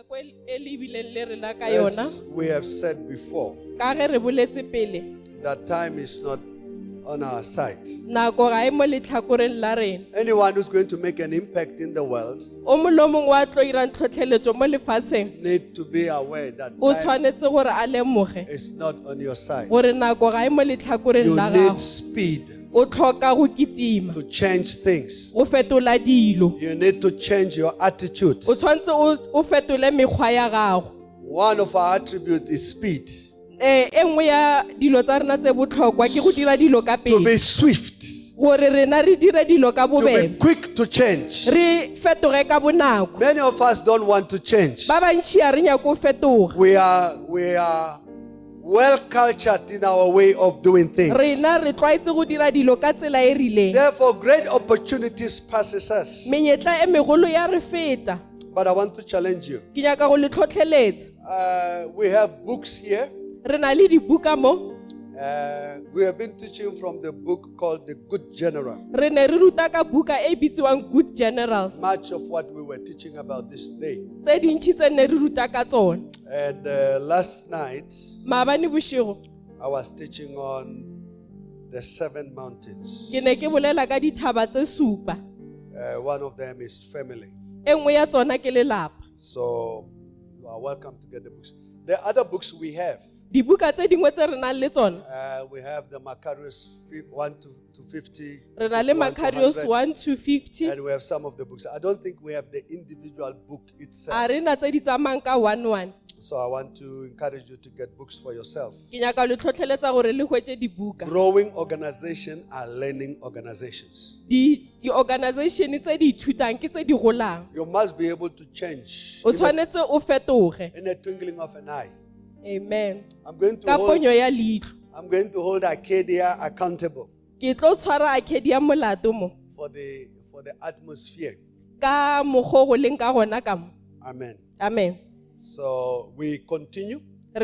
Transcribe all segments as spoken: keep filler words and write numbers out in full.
As we have said before, that time is not on our side. Anyone who's going to make an impact in the world need to be aware that time is not on your side. You need speed to change things. You need to change your attitude. One of our attributes is speed. To be swift. To be quick to change. Many of us don't want to change. We are, we are well cultured in our way of doing things. Therefore, great opportunities passes us. But I want to challenge you. Uh, we have books here. Uh, we have been teaching from the book called The Good General. Much of what we were teaching about this day. And uh, last night, I was teaching on the seven mountains. Uh, one of them is family. So, you are welcome to get the books. The other books we have. Uh, we have the Macarius one to fifty. one to fifty. And we have some of the books. I don't think we have the individual book itself. So I want to encourage you to get books for yourself. Growing organizations are learning organizations. You must be able to change in a twinkling of an eye. Amen. I'm going to hold, I'm going to hold Acadia accountable for the, for the atmosphere. Amen. Amen. So we continue.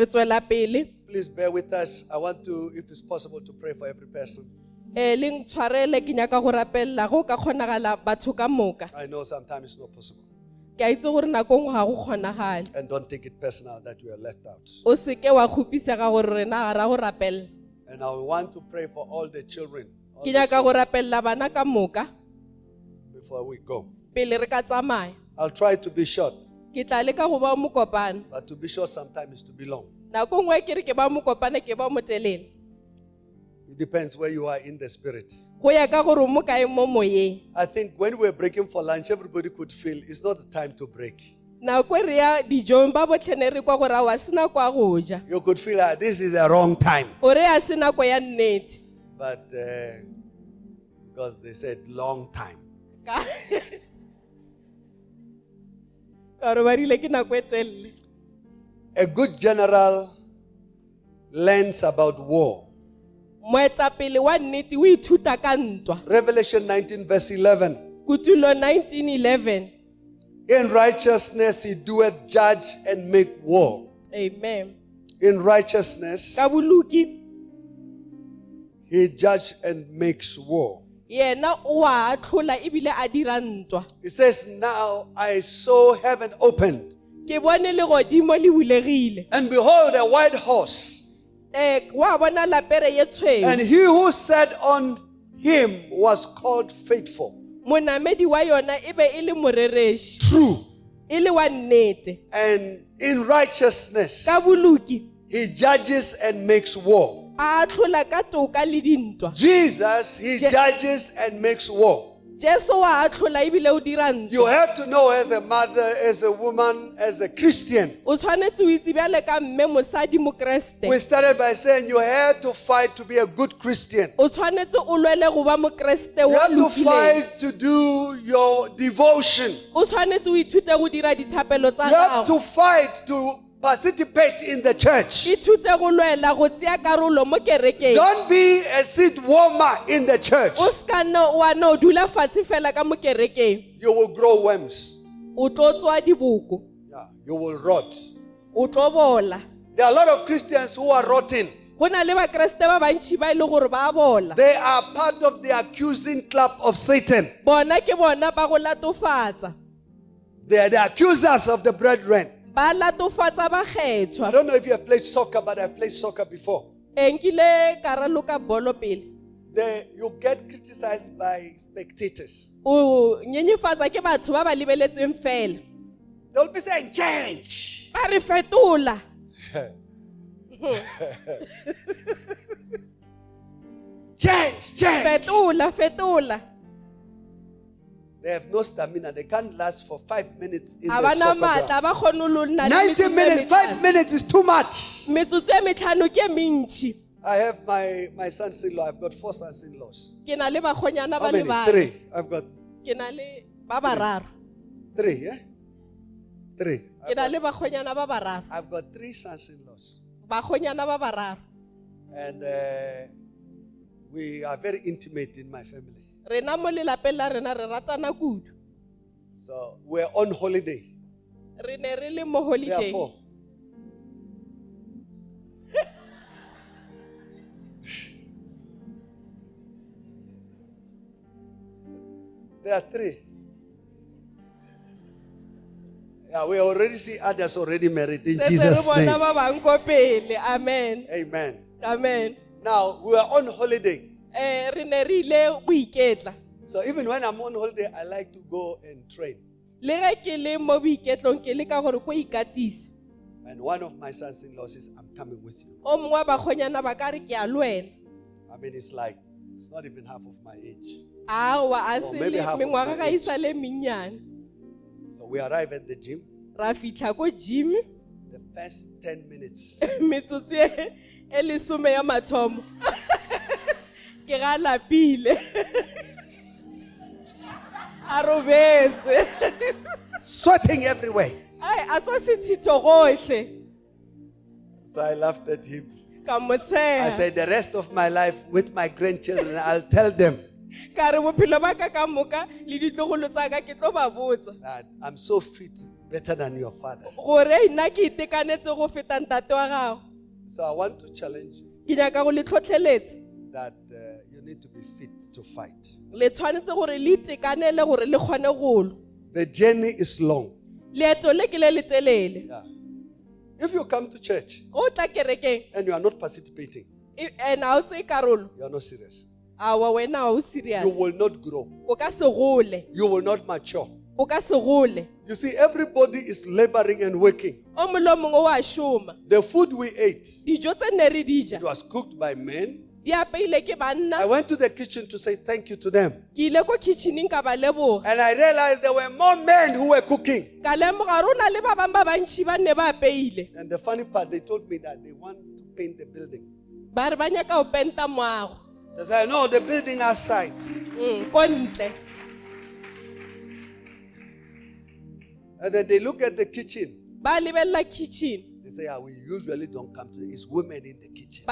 Please bear with us. I want to, if it's possible, to pray for every person. I know sometimes it's not possible. And don't take it personal that we are left out. And I want to pray for all the children. All the children. Before we go, I'll try to be short. But to be short sometimes is to be long. It depends where you are in the spirit. I think when we were breaking for lunch, everybody could feel it's not the time to break. You could feel that this is the wrong time. But uh, because they said long time. A good general learns about war. Revelation nineteen verse eleven. Kutulo nineteen eleven. In righteousness he doeth judge and make war. Amen. In righteousness he judge and makes war. It says, now I saw heaven opened, and behold a white horse. And he who sat on him was called faithful, true, and in righteousness he judges and makes war. Jesus, he judges and makes war. You have to know, as a mother, as a woman, as a Christian. We started by saying you have to fight to be a good Christian. You have to fight to do your devotion. You have to fight to participate in the church. Don't be a seat warmer in the church. You will grow worms. Yeah, you will rot. There are a lot of Christians who are rotting. They are part of the accusing club of Satan. They are the accusers of the brethren. I don't know if you have played soccer, but I've played soccer before. The, you get criticized by spectators. They'll be saying, change. Change, change. They have no stamina. They can't last for five minutes in the soccer ground. Ninety minutes, five minutes is too much. I have my, my sons-in-law. I've got four sons-in-laws. How many? Three. I've got three. Three, yeah? Three. I've got, I've got three sons-in-laws. And uh, we are very intimate in my family. So we're on holiday. Therefore, there are three. Yeah, we already see others already married in Jesus' name. Amen. Amen. Amen. Now, we are on holiday. So even when I'm on holiday, I like to go and train. And one of my sons-in-law says, I'm coming with you. I mean, it's like, it's not even half of my age. Or maybe half of my age. So we arrive at the gym. The first ten minutes. Sweating everywhere. So I laughed at him. I said, the rest of my life with my grandchildren, I'll tell them. That I'm so fit, better than your father. So I want to challenge you that uh, you need to be fit to fight. The journey is long. Yeah. If you come to church and you are not participating, you are not serious. You will not grow. You will not mature. You see, everybody is laboring and working. The food we ate, it was cooked by men. I went to the kitchen to say thank you to them. And I realized there were more men who were cooking. And the funny part, they told me that they want to paint the building. They said, no, the building outside. Mm. And then they look at the kitchen. They say, ah, we usually don't come to it. It's women in the kitchen. We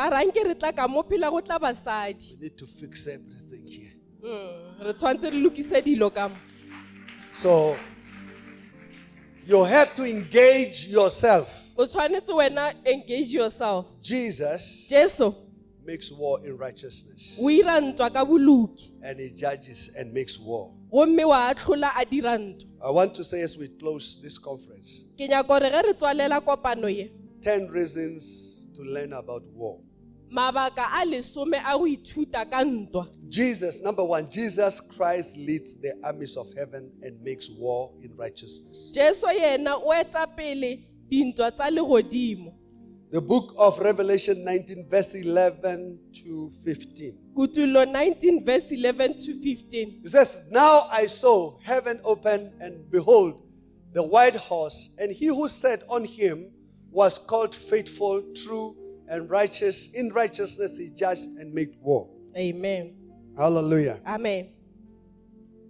need to fix everything here. Mm. So, you have to engage yourself. Engage yourself. Jesus. Jesus. Makes war in righteousness. And he judges and makes war. I want to say as we close this conference, ten reasons to learn about war. Jesus, number one, Jesus Christ leads the armies of heaven and makes war in righteousness. The book of Revelation nineteen, verse eleven to fifteen. Kutulo nineteen, verse eleven to fifteen. It says, now I saw heaven open, and behold, the white horse, and he who sat on him was called faithful, true, and righteous. In righteousness he judged and made war. Amen. Hallelujah. Amen.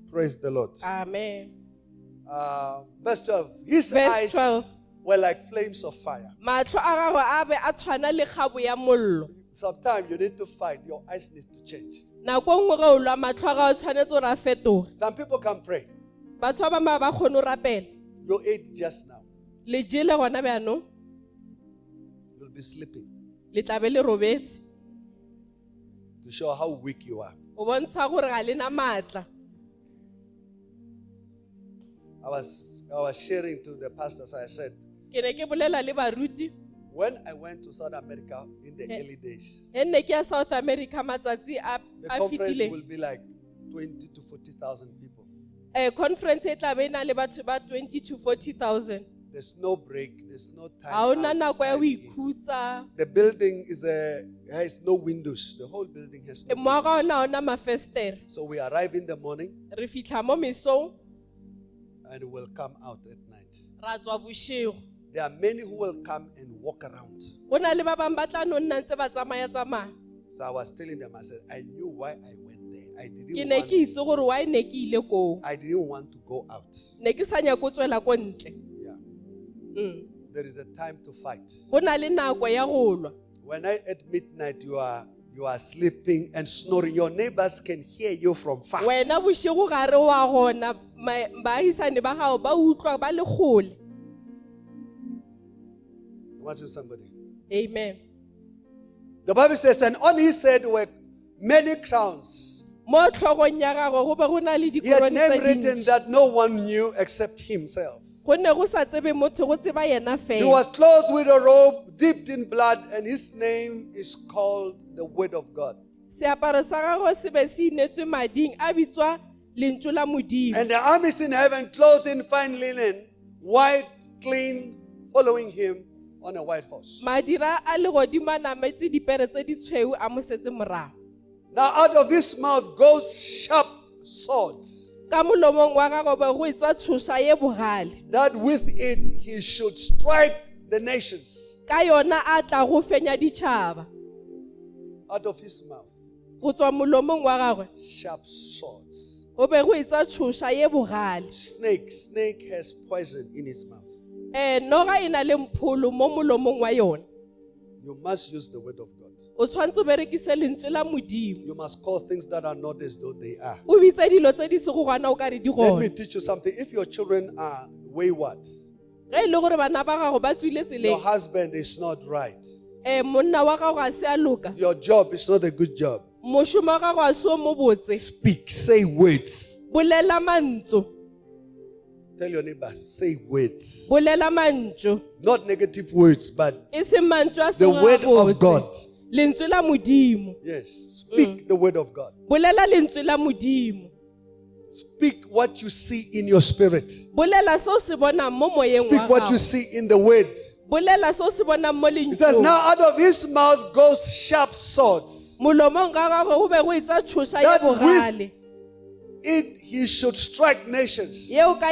Praise the Lord. Amen. Uh, verse twelve. His verse eyes. twelve. Were like flames of fire. Sometimes you need to fight. Your eyes need to change. Some people can pray. You ate just now. You'll be sleeping. To show how weak you are. I was I was sharing to the pastors. I said, When I went to South America in the early days, the conference will be like twenty to forty thousand people. There's no break, there's no time. The building is a, has no windows. The whole building has no windows. So we arrive in the morning and we'll come out at night. There are many who will come and walk around. So I was telling them, I said, I knew why I went there. I didn't want to, I didn't want to go out. Yeah. Mm. There is a time to fight. When I, at midnight you are you are sleeping and snoring. Your neighbors can hear you from far. Watch with somebody. Amen. The Bible says, and on his head were many crowns. He had name written that no one knew except himself. He was clothed with a robe dipped in blood, and his name is called the Word of God. And the armies in heaven, clothed in fine linen, white, clean, following him on a white horse. Now out of his mouth goes sharp swords, that with it he should strike the nations. Out of his mouth, sharp swords. Snake, snake has poison in his mouth. You must use the word of God. You must call things that are not as though they are. Let me teach you something. If your children are wayward, your husband is not right, your job is not a good job, speak, say words. Tell your neighbor, say words. Not negative words, but the word of God. Yes, speak mm. the word of God. Speak what you see in your spirit. Speak what you see in the word. It says, now out of his mouth goes sharp swords, that with it he should strike nations, and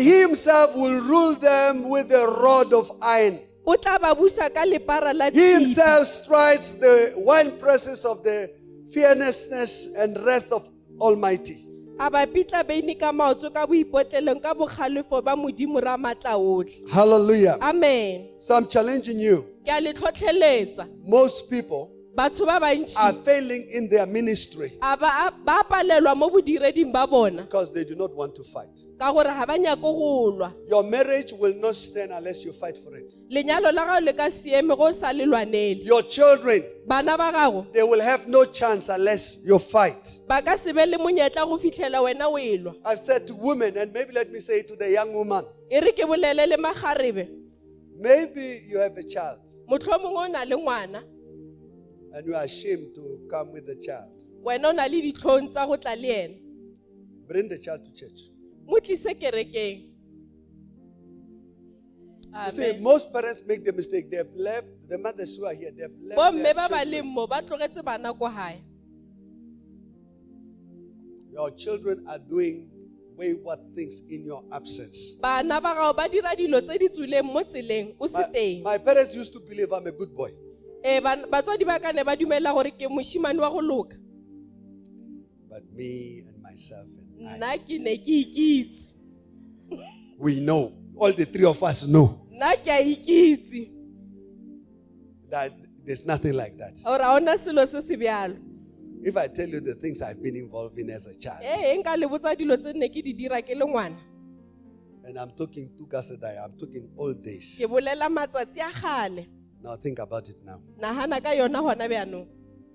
he himself will rule them with a rod of iron. He himself strikes the winepresses of the fierceness and wrath of Almighty. Hallelujah. Amen. So I'm challenging you. Most people are failing in their ministry because they do not want to fight. Your marriage will not stand unless you fight for it. Your children, they will have no chance unless you fight. I've said to women, and maybe let me say to the young woman, maybe you have a child and you are ashamed to come with the child. Bring the child to church. You see, most parents make the mistake. They have left, the mothers who are here, they have left their children. Your children are doing wayward things in your absence. My, my parents used to believe I'm a good boy. But me and myself and I, we know, all the three of us know, that there's nothing like that. If I tell you the things I've been involved in as a child, and I'm talking to Gasadaya, I'm talking old days. Now think about it now.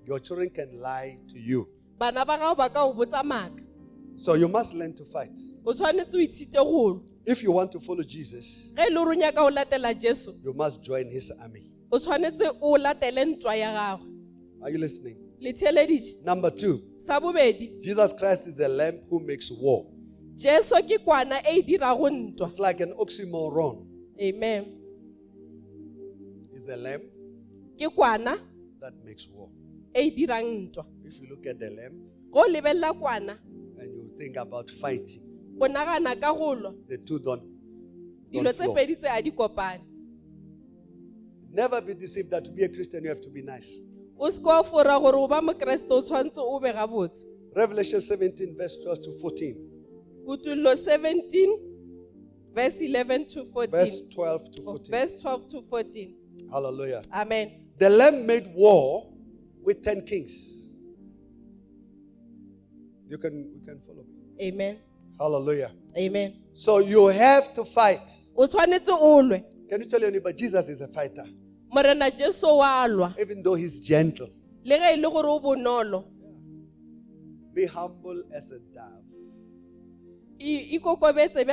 Your children can lie to you. So you must learn to fight. If you want to follow Jesus, you must join his army. Are you listening? Number two, Jesus Christ is a lamb who makes war. It's like an oxymoron. Amen. He's a lamb that makes war. If you look at the lamb and you think about fighting, the two don't, don't Never be deceived that to be a Christian you have to be nice. Revelation seventeen verse twelve to fourteen. Kutulo seventeen verse eleven to fourteen. Verse twelve to fourteen. Verse twelve to fourteen. Hallelujah. Amen. The Lamb made war with ten kings. You can you can follow me. Amen. Hallelujah. Amen. So you have to fight. Can you tell anybody Jesus is a fighter? Even though he's gentle. Be humble as a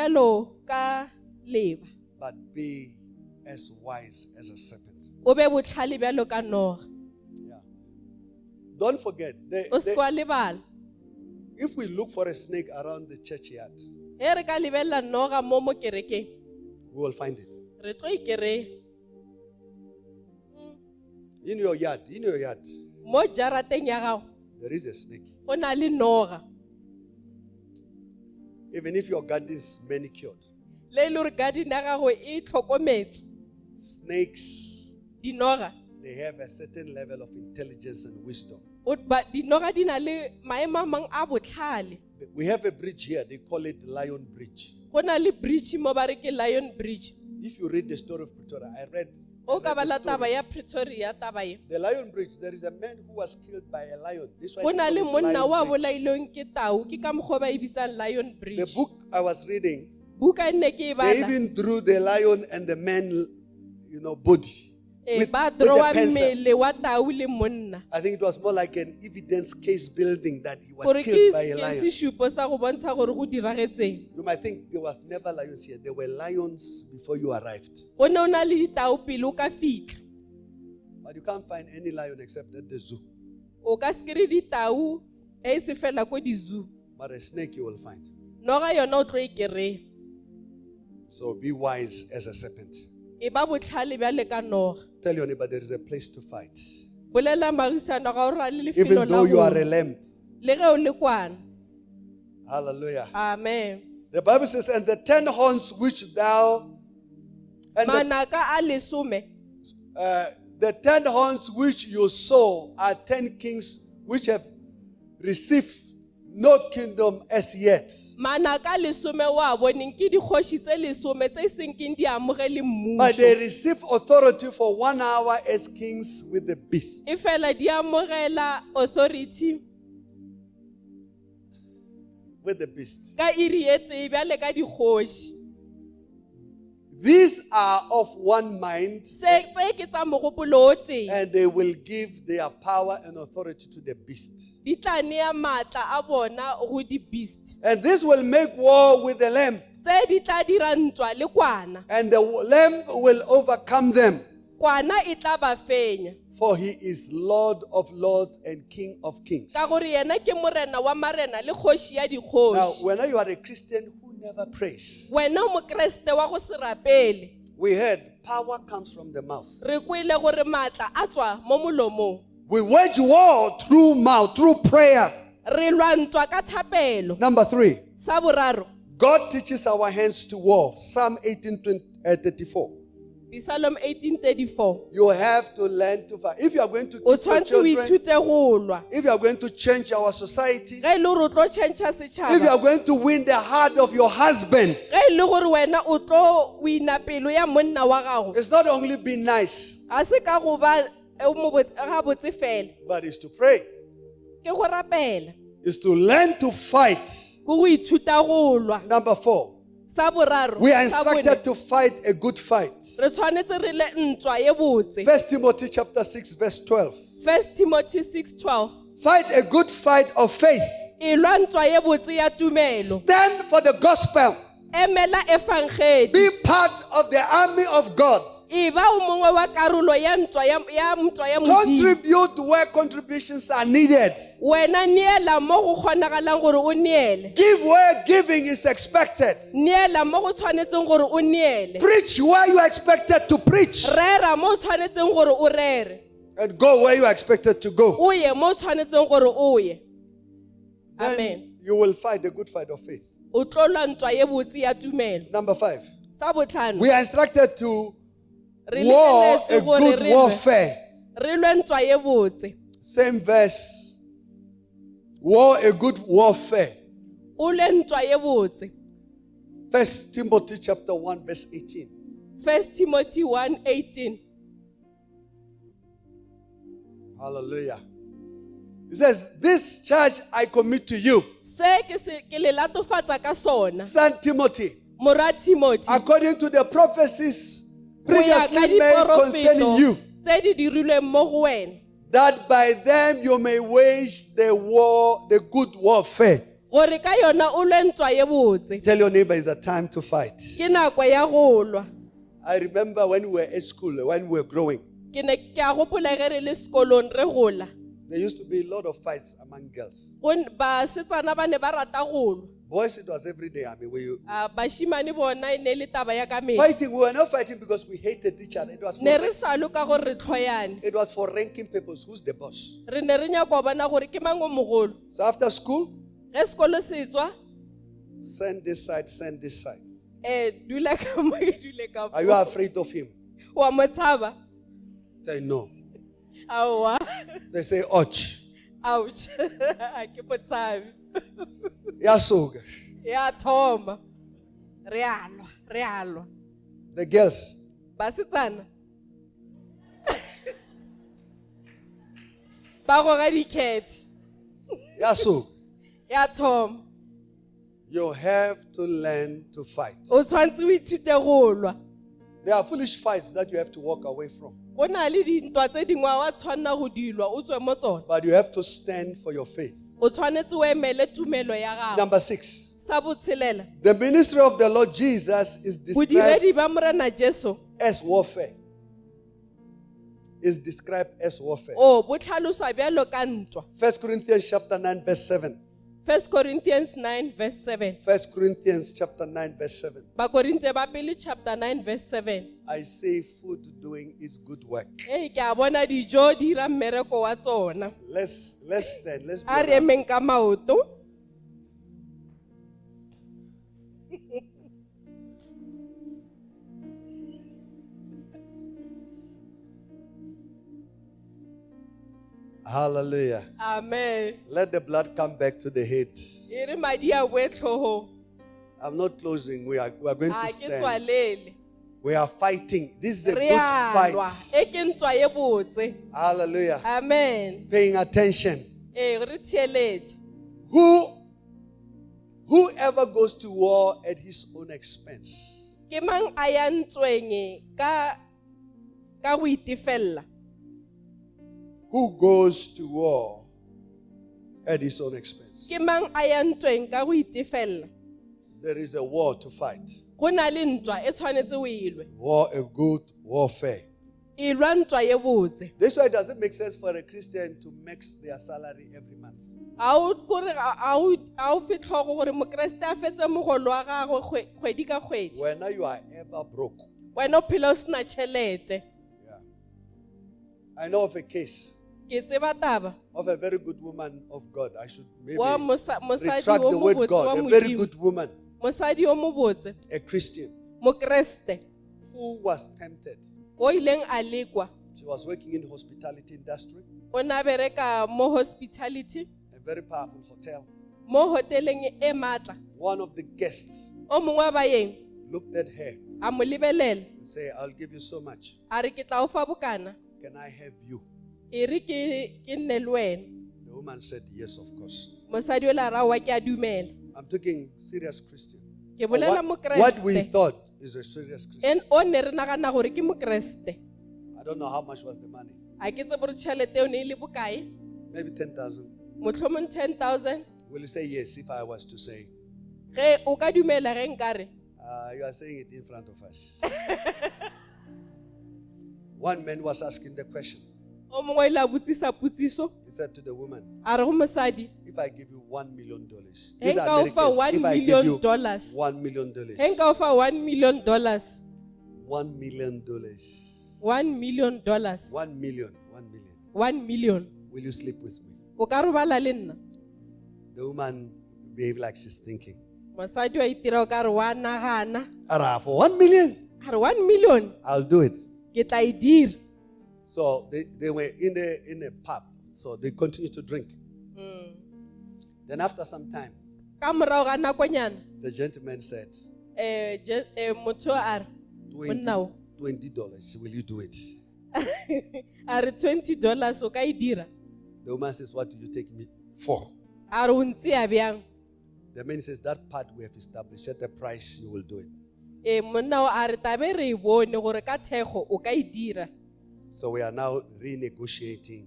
dove. But be as wise as a serpent. Yeah. Don't forget. They, they, if we look for a snake around the churchyard, we will find it. In your yard, in your yard, there is a snake. Even if your garden is manicured, snakes, they have a certain level of intelligence and wisdom. We have a bridge here, they call it Lion Bridge. Lion Bridge. If you read the story of Pretoria, I read, I read the, story. The Lion Bridge, there is a man who was killed by a lion. This one Lion Bridge. The book I was reading, they even drew the lion and the man, you know, body. With, with the I think it was more like an evidence case building that he was killed by a lion. You might think there was never lions here. There were lions before you arrived. But you can't find any lion except at the zoo. But a snake you will find. So be wise as a serpent. Tell your neighbor there is a place to fight. Even though you are a lamb. Hallelujah. Amen. The Bible says, and the ten horns which thou and the, uh, the ten horns which you saw are ten kings which have received no kingdom as yet. But they receive authority for one hour as kings with the beast. With the beast. These are of one mind, and they will give their power and authority to the beast. And this will make war with the lamb, and the lamb will overcome them, for he is Lord of lords and King of kings. Now, when you are a Christian, never praise. We heard power comes from the mouth. We wage war through mouth, through prayer. Number three, God teaches our hands to war. Psalm eighteen thirty-four. Psalm eighteen thirty-four. You have to learn to fight. If you are going to teach your children, if you are going to change our society, if you are going to win the heart of your husband, it's not only be nice, but it's to pray. It's to learn to fight. Number four. We are instructed to fight a good fight. First Timothy chapter six verse twelve. First Timothy six twelve. Fight a good fight of faith. Stand for the gospel. Be part of the army of God. Contribute where contributions are needed. Give where giving is expected. Preach where you are expected to preach. And go where you are expected to go. Then you will fight the good fight of faith. Number five. We are instructed to war a good warfare. Same verse. War a good warfare. First Timothy chapter one verse eighteen. First Timothy one eighteen. Hallelujah. He says, this charge I commit to you, son Timothy, according to the prophecies previously made concerning you, that by them you may wage the war, the good warfare. Tell your neighbor, it's a time to fight. I remember when we were at school, when we were growing, there used to be a lot of fights among girls. Boys, it was every day. I mean, we, we fighting, we were not fighting because we hated each other. It was for, it was for ranking purpose. Who's the boss? So after school, send this side, send this side. Are you afraid of him? Say no. They say, ouch. Ouch. I keep it time. Yasuga. Yeah, Tom. Real. Real. The girls. Basitan. Bagoradi cat. Yasu. Yeah, Tom. You have to learn to fight. There are foolish fights that you have to walk away from. But you have to stand for your faith. Number six. The ministry of the Lord Jesus is described as warfare. Is described as warfare. First Corinthians chapter nine verse seven. First Corinthians nine verse seven. First Corinthians chapter nine verse seven. Chapter nine verse seven. I say food doing is good work. Let's let's stand. Let's be Hallelujah. Amen. Let the blood come back to the head. I'm not closing. We are, we are going to stand. We are fighting. This is a good fight. Hallelujah. Amen. Paying attention. Who, whoever goes to war at his own expense. Who goes to war at his own expense? There is a war to fight. War, a good warfare. That's why it doesn't make sense for a Christian to max their salary every month. Whenever you are ever broke. Yeah. I know of a case. Of a very good woman of God. I should maybe retract the word God. A very good woman. A Christian. Who was tempted. She was working in the hospitality industry. A very powerful hotel. One of the guests looked at her and said, I'll give you so much. Can I help you? The woman said, yes, of course. I'm talking serious Christian. What, what we thought is a serious Christian. I don't know how much was the money. Maybe ten thousand. Will you say yes if I was to say? Uh, you are saying it in front of us. One man was asking the question. He said to the woman, if I give you one million dollars, these are Americans. One if I give you dollars. one million dollars, one million dollars, one million dollars, one million dollars, one million, one million, one million, will you sleep with me? The woman behaved like she's thinking. Ara, for one million, one million, I'll do it. Get idea. So they, they were in the in a pub, so they continued to drink. Mm. Then after some time, the gentleman said, twenty dollars, will you do it? twenty dollars, okay, dear. The woman says, what do you take me for? The man says, that part we have established, at the price you will do it. So we are now renegotiating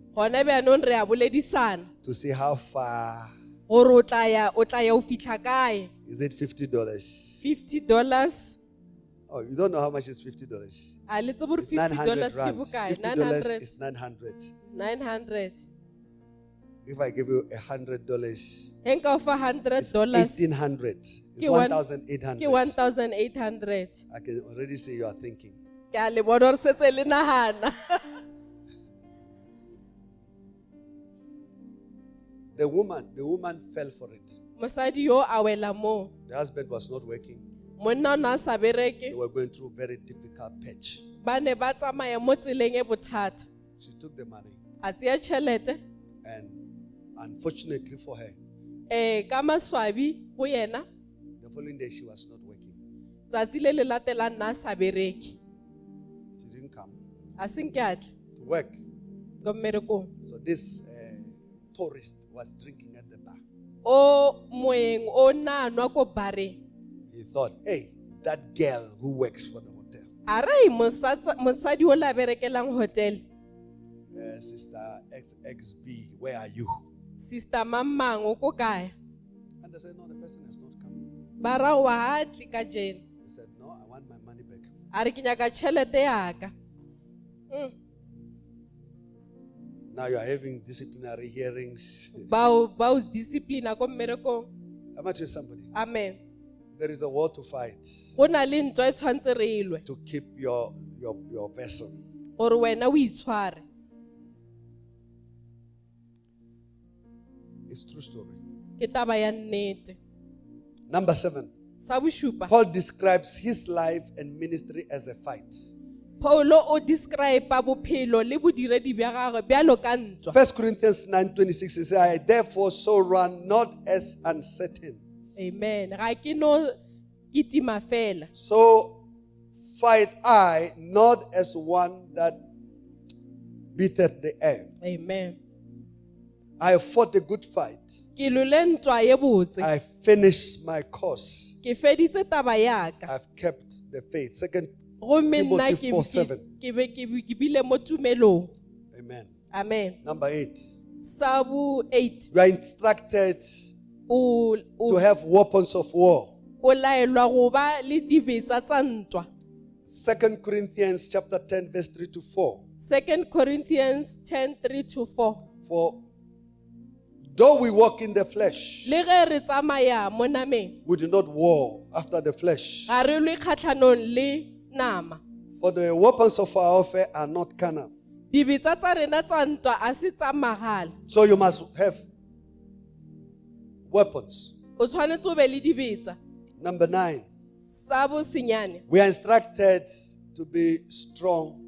to see how far. Is it fifty dollars? Fifty dollars. Oh, you don't know how much is fifty dollars. It's nine hundred rands. Fifty dollars is nine hundred. Nine hundred. If I give you a hundred dollars, it's eighteen hundred. It's one thousand eight hundred. One thousand eight hundred. I can already see you are thinking. The woman, the woman fell for it. The husband was not working. They were going through a very difficult patch. She took the money. And unfortunately for her, the following day she was not working. To work. So this uh, tourist was drinking at the bar. He thought, hey, that girl who works for the hotel. Uh, Sister X X B, where are you? Sister Mama Ngokokai. And they said, no, the person has not come. He said, no, I want my money back. Mm. Now you are having disciplinary hearings. How much is somebody? Amen. There is a war to fight to keep your your your vessel. It's true story. Number seven. Paul describes his life and ministry as a fight. First Corinthians nine twenty-six says, I therefore so run, not as uncertain. Amen. So fight I, not as one that beateth the air. Amen. I fought a good fight. I finished my course. I've kept the faith. Second Timothy four seven. Amen. Amen. Number eight. Sabu eight. You are instructed o, o, to have weapons of war. Second Corinthians chapter ten verse three to four. Second Corinthians ten three to four. For though we walk in the flesh, we do not war after the flesh. For the weapons of our warfare are not carnal. So you must have weapons. Number nine. We are instructed to be strong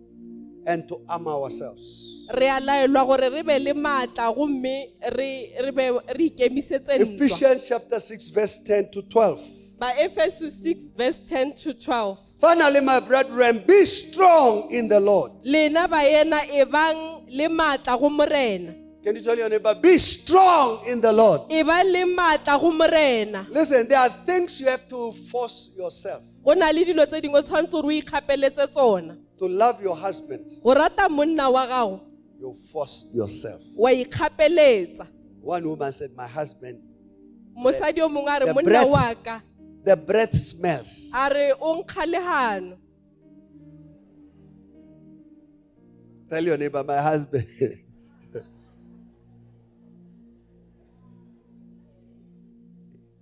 and to arm ourselves. Ephesians chapter six verse ten to twelve. By Ephesians six, verse ten to twelve. Finally, my brethren, be strong in the Lord. Can you tell your neighbor, be strong in the Lord? Listen, there are things you have to force yourself. To love your husband, you force yourself. One woman said, my husband, the breath The breath smells. Tell your neighbor, my husband.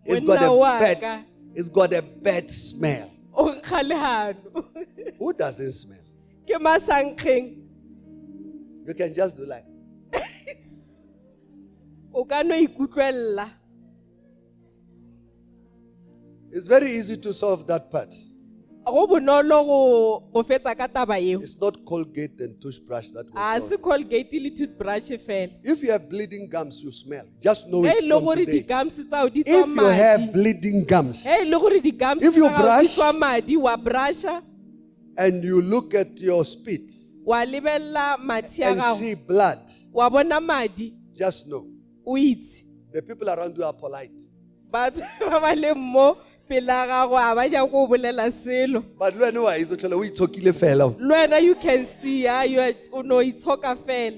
It's got a bad, it's got a bad smell. Who doesn't smell? You can just do like. It's very easy to solve that part. It's not Colgate and toothbrush that will solve. If you have bleeding gums, you smell. Just know it from today. If you have bleeding gums, if you brush and you look at your spit and see blood, just know. The people around you are polite. But you can see, uh, you, are, you know, it's okay.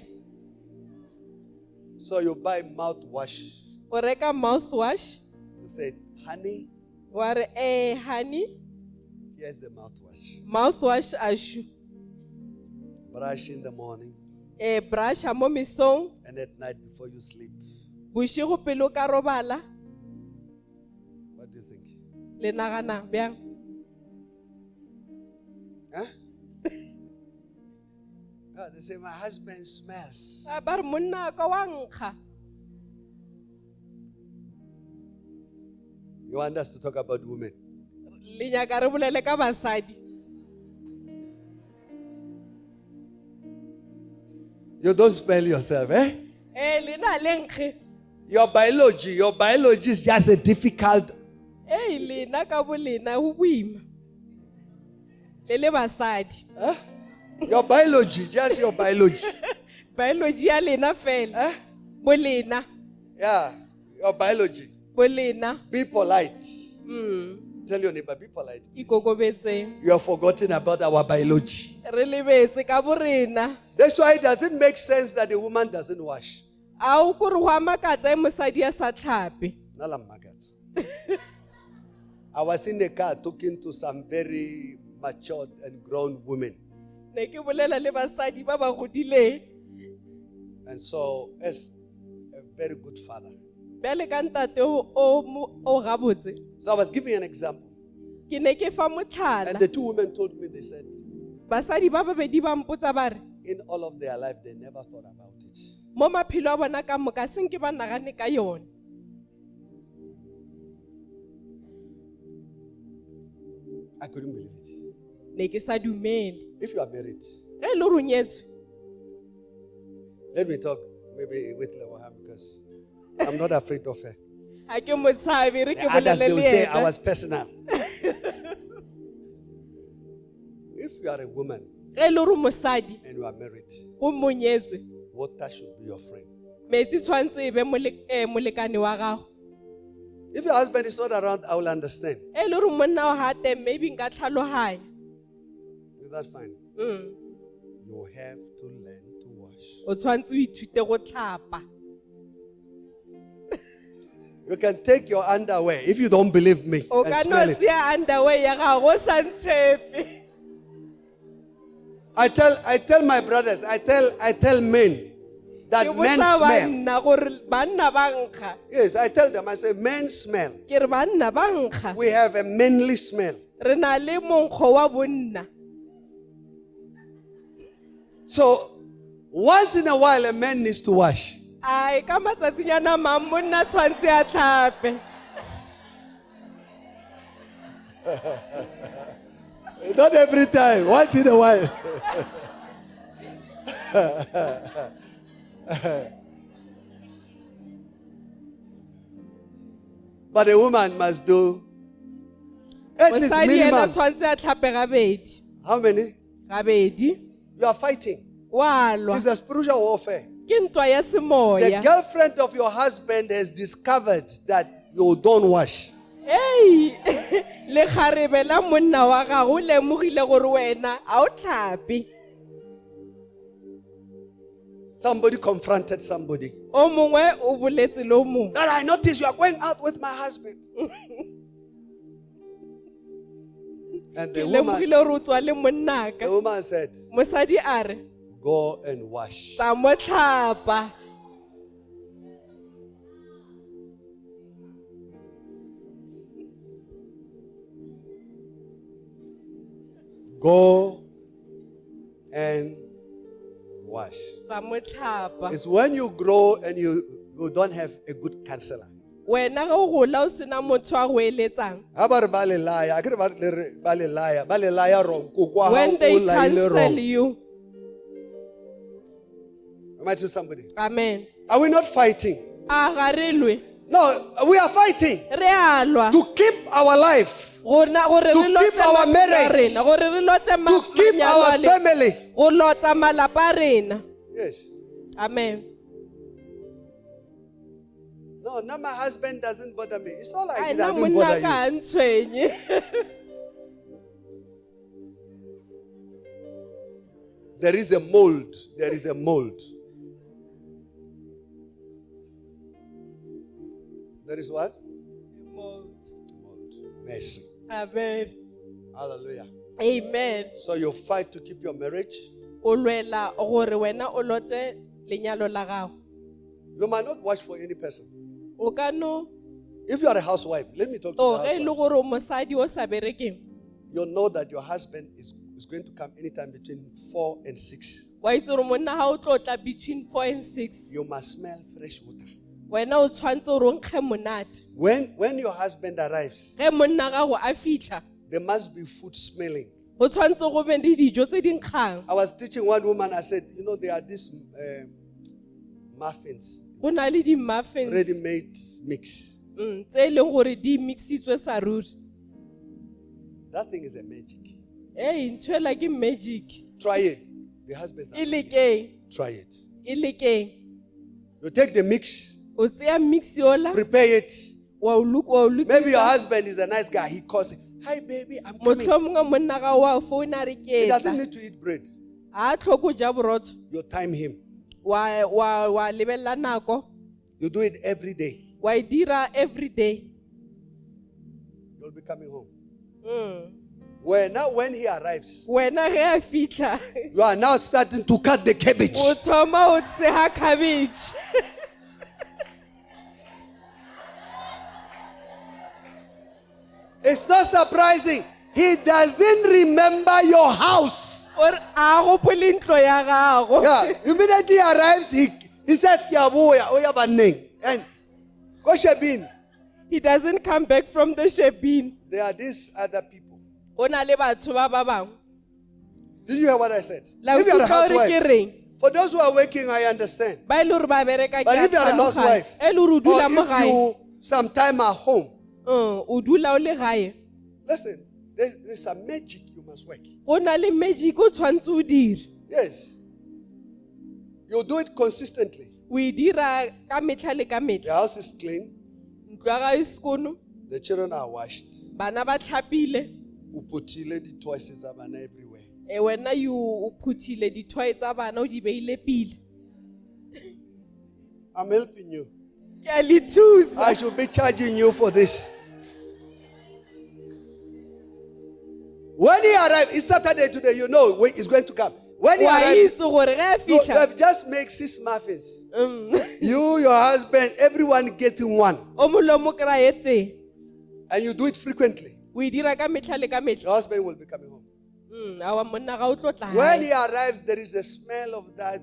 So you buy mouthwash. mouthwash. You say, honey. What, eh, honey? Here's the mouthwash. Mouthwash, ashu. Brush in the morning. Eh, brush, and at night before you sleep. What do you think? Huh? Oh, they say my husband smells. You want us to talk about women? You don't smell yourself, eh? Your biology, your biology is just a difficult. Huh? Your biology, just your biology. Biology, huh? Yeah, your biology. Be polite. Mm. Tell your neighbor, be polite. Please. You have forgotten about our biology. That's why it doesn't make sense that a woman doesn't wash. I was in a car talking to some very matured and grown women. And so, as a very good father. So I was giving an example. And the two women told me, they said, in all of their life, they never thought about it. I couldn't believe it. If you are married, let me talk maybe with Lawaham because I'm not afraid of her. The others, they will say I was personal. If you are a woman and you are married, water should be your friend. If your husband is not around, I will understand. Is that fine? Mm. You have to learn to wash. You can take your underwear if you don't believe me. And smell it. I tell I tell my brothers, I tell I tell men that men smell. Yes, I tell them, I say men smell. We have a manly smell. So once in a while a man needs to wash. Not every time, once in a while. But a woman must do at least minimum. How many? You are fighting. It's a spiritual warfare. The girlfriend of your husband has discovered that you don't wash. Hey, le kharebe la monna wa gago le mogile gore wena a o tlhapi. Somebody confronted somebody. O mongwe o boletse lo mong. That I notice you are going out with my husband. And the woman, the woman said, go and wash. Go and wash. It's when you grow and you, you don't have a good counselor. When they cancel you. Am I to somebody? Amen. Are we not fighting? No, we are fighting to keep our life. To keep our marriage, to keep our family. Yes. Amen. No, now my husband doesn't bother me. It's not like I he doesn't bother you. There is a mold. There is a mold. There is what? Mold. Mold. Mercy. Amen. Hallelujah. Amen. So you fight to keep your marriage. You might not watch for any person. If you are a housewife, let me talk to you. Housewife. You know that your husband is, is going to come anytime between four and six. Between four and six. You must smell fresh water. When when your husband arrives, there must be food smelling. I was teaching one woman, I said, you know, there are these uh, muffins. muffins. Ready-made mix. Mm. That thing is a magic. Hey, magic. Try it. The husband's try it. You take the mix. Prepare it. Maybe your husband is a nice guy. He calls it. Hi baby, I'm coming. He doesn't need to eat bread. You time him. You do it every day. Every day. You'll be coming home. Mm. When, now when he arrives, you are now starting to cut the cabbage. It's not surprising. He doesn't remember your house. Yeah. Immediately he arrives, he, he says, and go Shebin. He doesn't come back from the Shebin. There are these other people. Did you hear what I said? If you are a housewife, for those who are working, I understand. But if you are a housewife, or if you sometime are home, listen, there's, there's a magic you must work. Yes. You do it consistently. The house is clean. The children are washed. You put the toys everywhere. I'm helping you. I should be charging you for this. When he arrives, it's Saturday today, you know he's going to come. When he arrives, you have just made six muffins. Mm. You, your husband, everyone getting one. And you do it frequently. Your husband will be coming home. Mm. When he arrives, there is a smell of that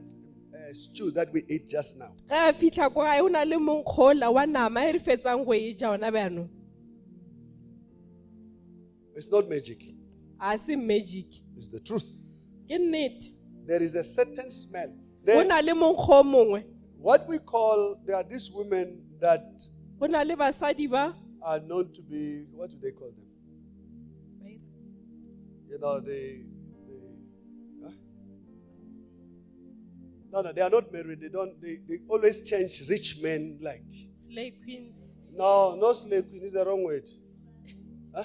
Uh, stew that we ate just now. It's not magic. I see magic. It's the truth. There is a certain smell. There, what we call, there are these women that are known to be, what do they call them? You know, they No, no, they are not married. They don't. They, they always change rich men like slave queens. No, no slave queen is the wrong word. Huh?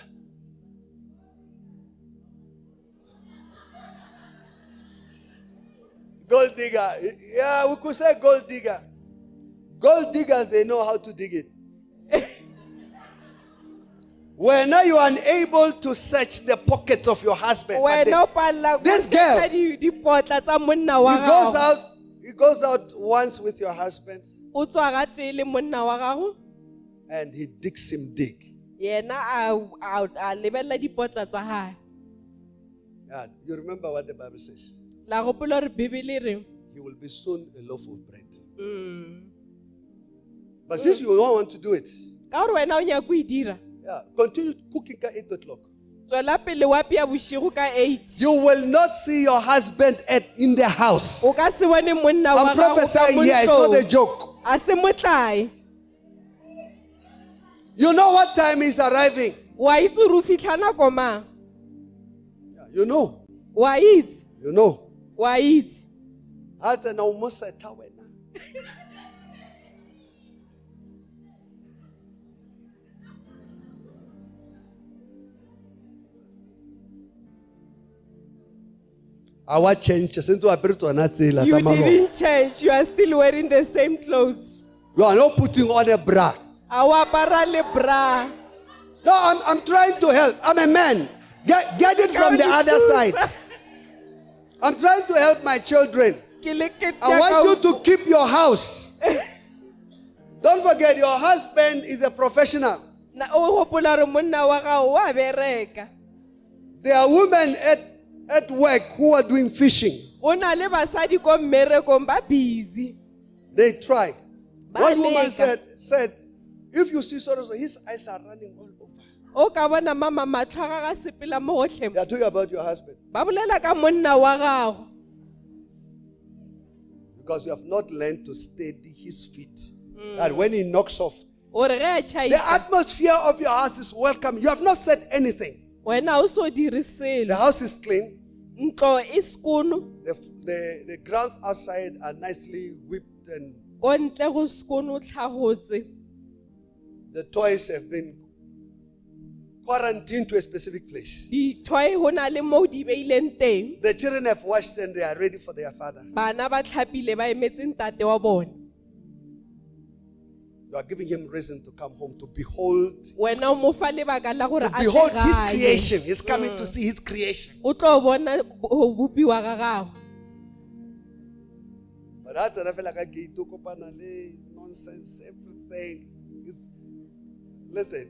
Gold digger. Yeah, we could say gold digger. Gold diggers, they know how to dig it. Were not you unable to search the pockets of your husband? They, this girl, he goes out, he goes out once with your husband, and he digs him dig. Yeah, you remember what the Bible says? He will be soon a loaf of bread. Mm. But mm. since you don't want to do it, yeah, continue cooking at eight o'clock. You will not see your husband at, in the house. I'm prophesying here, it's not a joke. You know what time he's arriving. Yeah, you know. You know. That's an almost a tower. Our change. You didn't change. You are still wearing the same clothes. You are not putting on a bra. Our bra. No, I'm, I'm trying to help. I'm a man. Get, get it from the other side. I'm trying to help my children. I want you to keep your house. Don't forget, your husband is a professional. There are women at At work, who are doing fishing. They try. One woman said, said, if you see so, his eyes are running all over. They are talking about your husband. Because you have not learned to steady his feet. Mm. That when he knocks off, the atmosphere of your house is welcome. You have not said anything. The house is clean. The, the, the grounds outside are nicely whipped and the toys have been quarantined to a specific place. The children have washed and they are ready for their father. You are giving him reason to come home, to behold his, to behold his creation. He's coming mm. to see his creation. But after I feel like I get to Kopanale, nonsense, everything. It's, listen.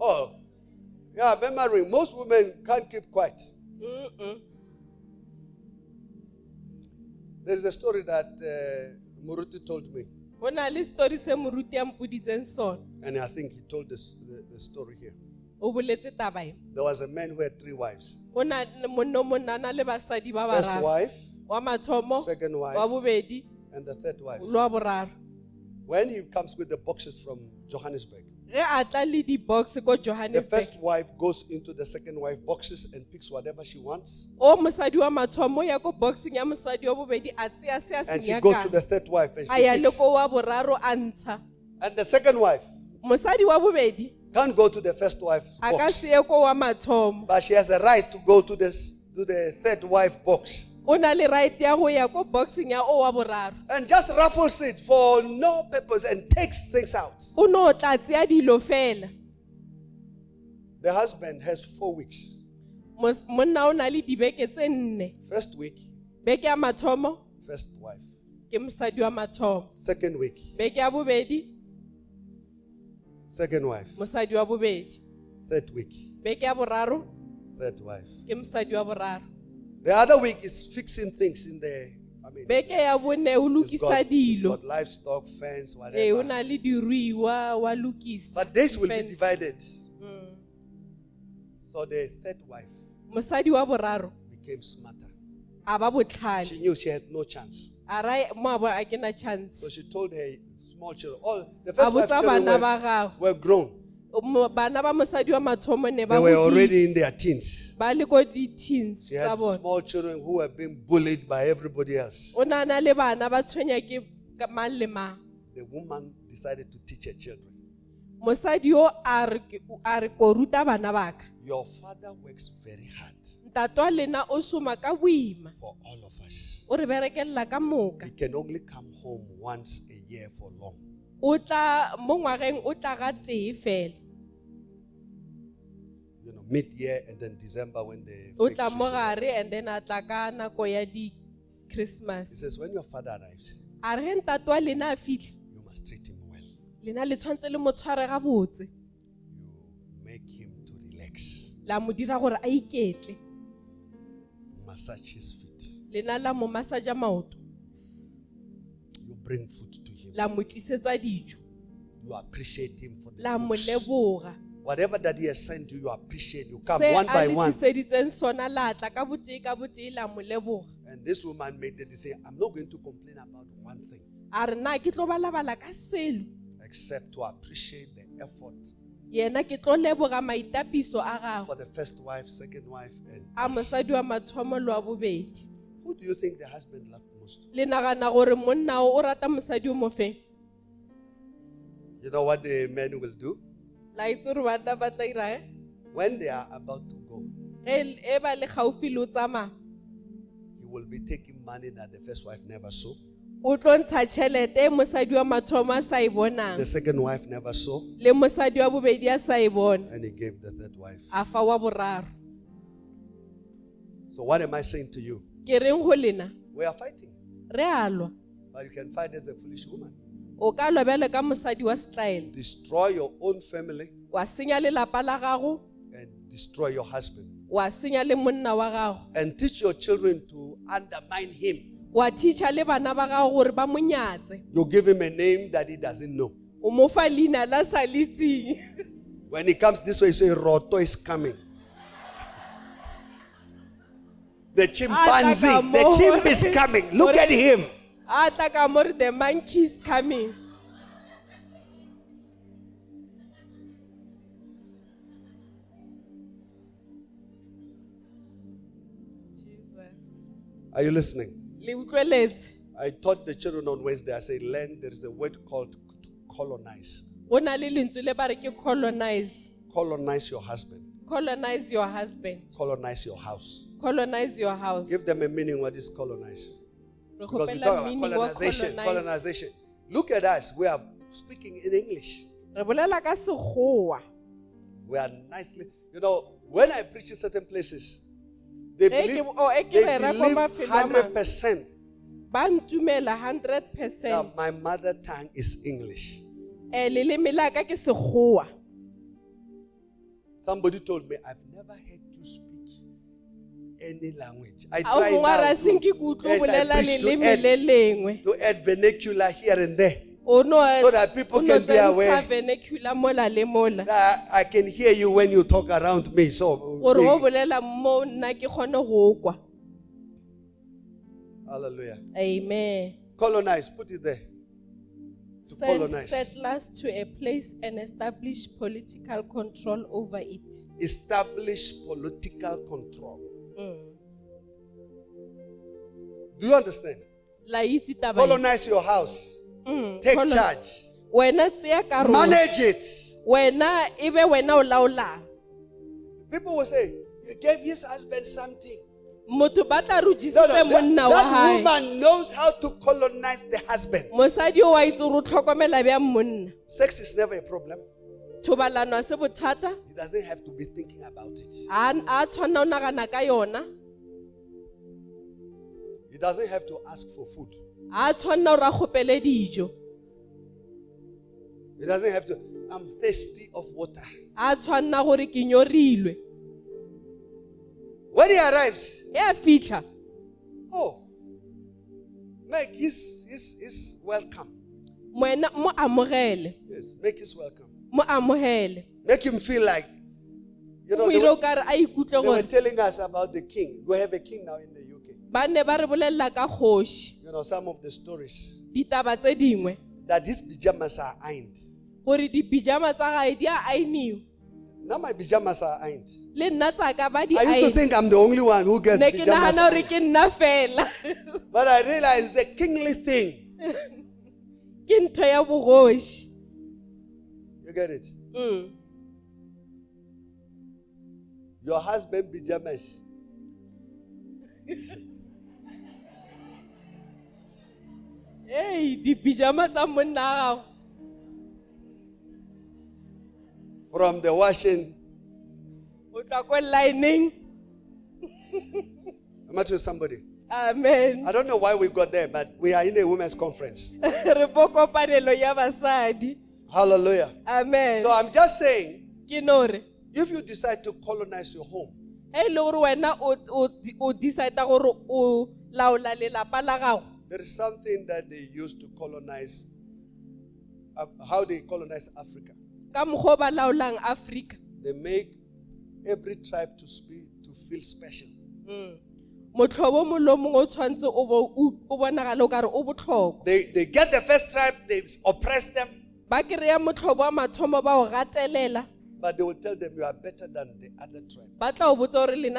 Oh, yeah, remembering, most women can't keep quiet. Mm-mm. There is a story that... Uh, Muruti told me. And I think he told this, the, the story here. There was a man who had three wives. First wife, second wife, and the third wife. When he comes with the boxes from Johannesburg, the first wife goes into the second wife boxes and picks whatever she wants. And she goes to the third wife and she picks. And the second wife can't go to the first wife's box. But she has a right to go to, this, to the third wife box. And just ruffles it for no purpose and takes things out. The husband has four weeks. First week, first wife. Second week, second wife. Third week, third wife. The other week is fixing things in the, I mean, it's got, it's got livestock, fence, whatever. But days will be divided. Mm. So the third wife became smarter. She knew she had no chance. So she told her small children, all the first wife children were, were grown. They were already in their teens. She had small children who were being bullied by everybody else. The woman decided to teach her children. Your father works very hard for all of us. He can only come home once a year for long. Uta mongwareng utarati fel. You know, mid-year and then December when they. Uta morare and then ataka na koyadi Christmas. He says when your father arrives. Arhenta toa lena fit. You must treat him well. Lena le tshwantse le motshware ga botse. You make him to relax. La modira gore a iketle. Massage his feet. Lena la mo massage maoto. You bring food to him. La mo tlisetsa dijo. You appreciate him for the la mo lebora. Whatever that he has sent you, you appreciate. You come one by one. And this woman made the decision, I'm not going to complain about one thing. Except to appreciate the effort. For the first wife, second wife, and us. Who do you think the husband loved most? You know what the men will do? When they are about to go, he will be taking money that the first wife never saw. The second wife never saw. And he gave the third wife. So what am I saying to you? We are fighting. But you can fight as a foolish woman. Destroy your own family and destroy your husband and teach your children to undermine him. You give him a name that he doesn't know. When he comes this way, you say Roto is coming. The chimpanzee, the chimp is coming. Look at him. The monkey is coming. Jesus. Are you listening? I taught the children on Wednesday. I said, learn there is a word called to colonize. Colonize. Colonize your husband. Colonize your husband. Colonize your house. Colonize your house. Give them a meaning. What is colonize? Because we talk about colonization, colonization. Look at us. We are speaking in English. We are nicely. You know, when I preach in certain places, they believe, they believe one hundred percent. Now, my mother tongue is English. Somebody told me, I've never heard you speak any language. I try now to, as I preach, to add, to add vernacular here and there, so that people can be aware that I can hear you when you talk around me. So, hallelujah. Amen. Colonize. Put it there. To colonize. Settlers to a place and establish political control over it. Establish political control. Mm. Do you understand? Colonize your house. Mm. Take Colon- charge. Manage it. People will say, you gave his husband something. No, no, that, that woman knows how to colonize the husband. Sex is never a problem. He doesn't have to be thinking about it. He doesn't have to ask for food. He doesn't have to, I'm thirsty of water. When he arrives, oh, make his, his, his welcome. Yes, make his welcome. Make him feel like, you know, they were, they were telling us about the king. We have a king now in the U K. You know, some of the stories that his pajamas are ironed. Now my pajamas are ironed. I used to think I'm the only one who gets pajamas ironed. But I realized it's a kingly thing. You get it? Mm. Your husband pajamas. Hey, the pajamas are now. from the washing. Lining. I'm actually somebody. Amen. I don't know why we got there, but we are in a women's conference. Hallelujah. Amen. So I'm just saying, if you decide to colonize your home, there is something that they used to colonize, uh, how they colonize Africa. They make every tribe to speak, to feel special. Mm. They, they get the first tribe, they oppress them. But they will tell them you are better than the other tribe.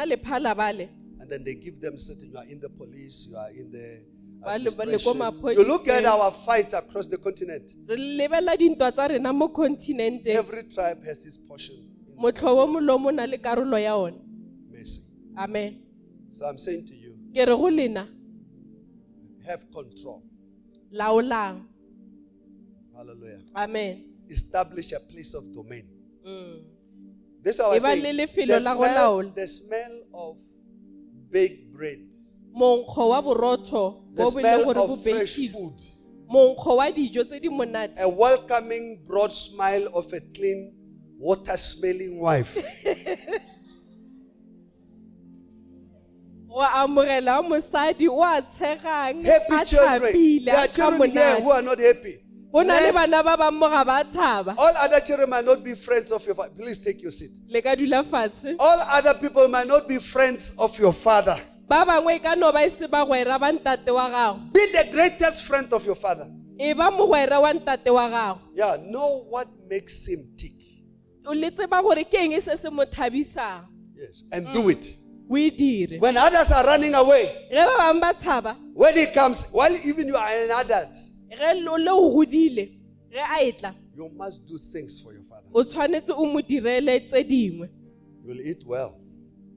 And then they give them certain, you are in the police, you are in the administration. You look at our fights across the continent. Every tribe has its portion. Mercy. Amen. So I'm saying to you, have control. Hallelujah. Amen. Establish a place of domain. Mm. This is how I say, the smell, the smell of baked bread, the smell of fresh food, a welcoming broad smile of a clean, water-smelling wife. Happy children. There are children here who are not happy. Then, all other children might not be friends of your father. Please take your seat. All other people might not be friends of your father. Be the greatest friend of your father. Yeah, know what makes him tick. Yes, and do it. We did. When others are running away, when he comes, while even you are an adult, you must do things for your father. You will eat well.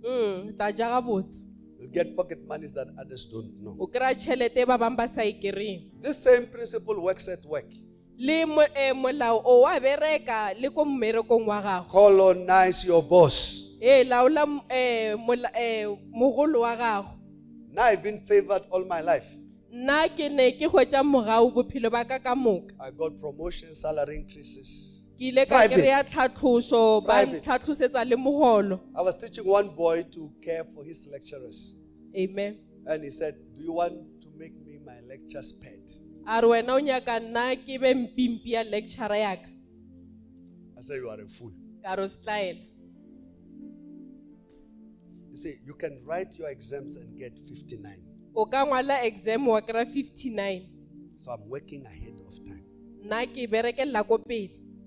Mm. You'll get pocket monies that others don't know. This same principle works at work. Colonize your boss. Now I've been favored all my life. I got promotion, salary increases. Private. Private. I was teaching one boy to care for his lecturers. Amen. And he said, do you want to make me my lecturer's pet? I said, you are a fool. You see, you can write your exams and get fifty-nine. So I'm working ahead of time.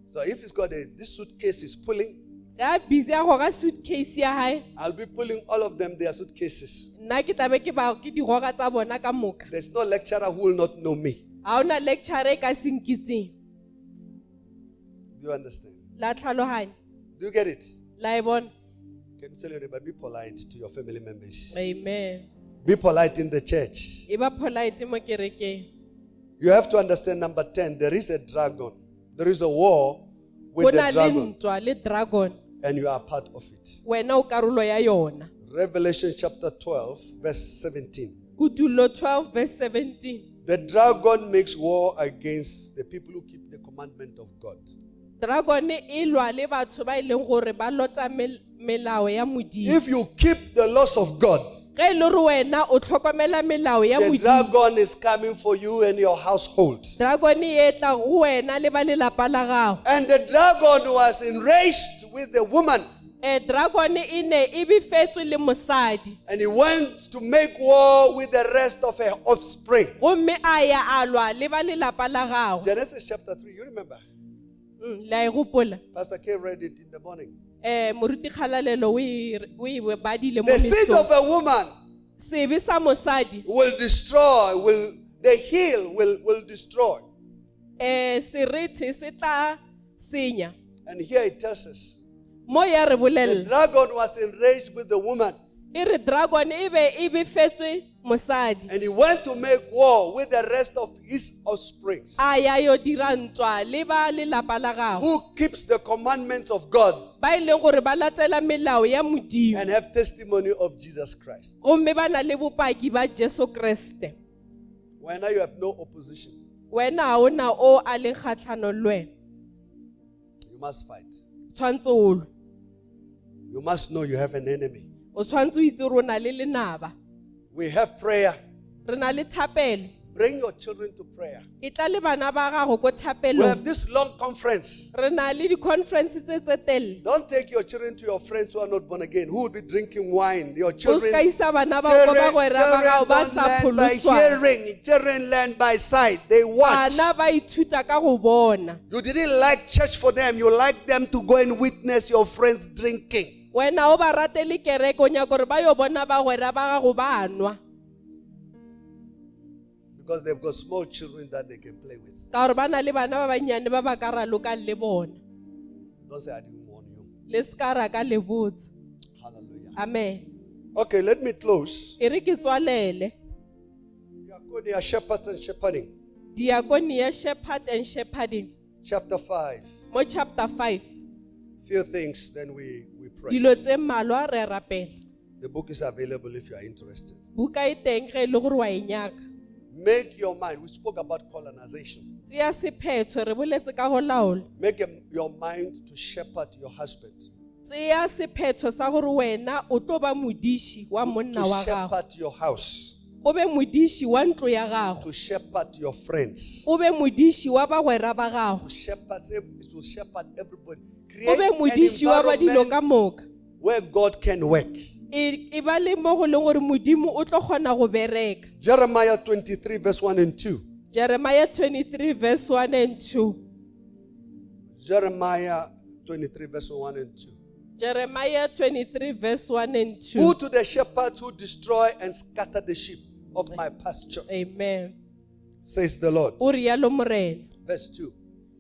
So if it's got a, this suitcase is pulling, I'll be pulling all of them, their suitcases. There's no lecturer who will not know me. Do you understand? Do you get it? Can you tell your neighbor, be polite to your family members. Amen. Be polite in the church. You have to understand number ten, there is a dragon. There is a war with the dragon. And you are part of it. Revelation chapter twelve, verse seventeen. Kutulo twelve, verse seventeen. The dragon makes war against the people who keep the commandment of God. If you keep the laws of God, the dragon is coming for you and your household. And the dragon was enraged with the woman. And he went to make war with the rest of her offspring. Genesis chapter three, you remember? Pastor K read it in the morning. The seed of a woman will destroy, will the heel will, will destroy. And here it tells us the dragon was enraged with the woman. And he went to make war with the rest of his offspring, who keeps the commandments of God and have testimony of Jesus Christ. When you have no opposition, you must fight. You must know you have an enemy. We have prayer. Bring your children to prayer. We have this long conference. Don't take your children to your friends who are not born again, who will be drinking wine. Your children, children, children don't learn by hearing. Children learn by sight. They watch. You didn't like church for them. You like them to go and witness your friends drinking. Because they've got small children that they can play with. Don't say I didn't warn you. Hallelujah. Amen. Okay, let me close. Diakonia, shepherds and shepherding. Diakonia, shepherd and shepherding. Chapter five. More chapter five. Few things, then we, we pray. The book is available if you are interested. Make your mind. We spoke about colonization. Make your mind to shepherd your husband. To shepherd your house. To shepherd your friends. To shepherd, to shepherd everybody. Create an environment where God can work. Jeremiah twenty-three verse one and two. Jeremiah twenty-three verse one and two. Jeremiah twenty-three verse one and two. Jeremiah twenty-three verse one and two. Go to the shepherds who destroy and scatter the sheep of my pasture. Amen. Says the Lord. Verse two.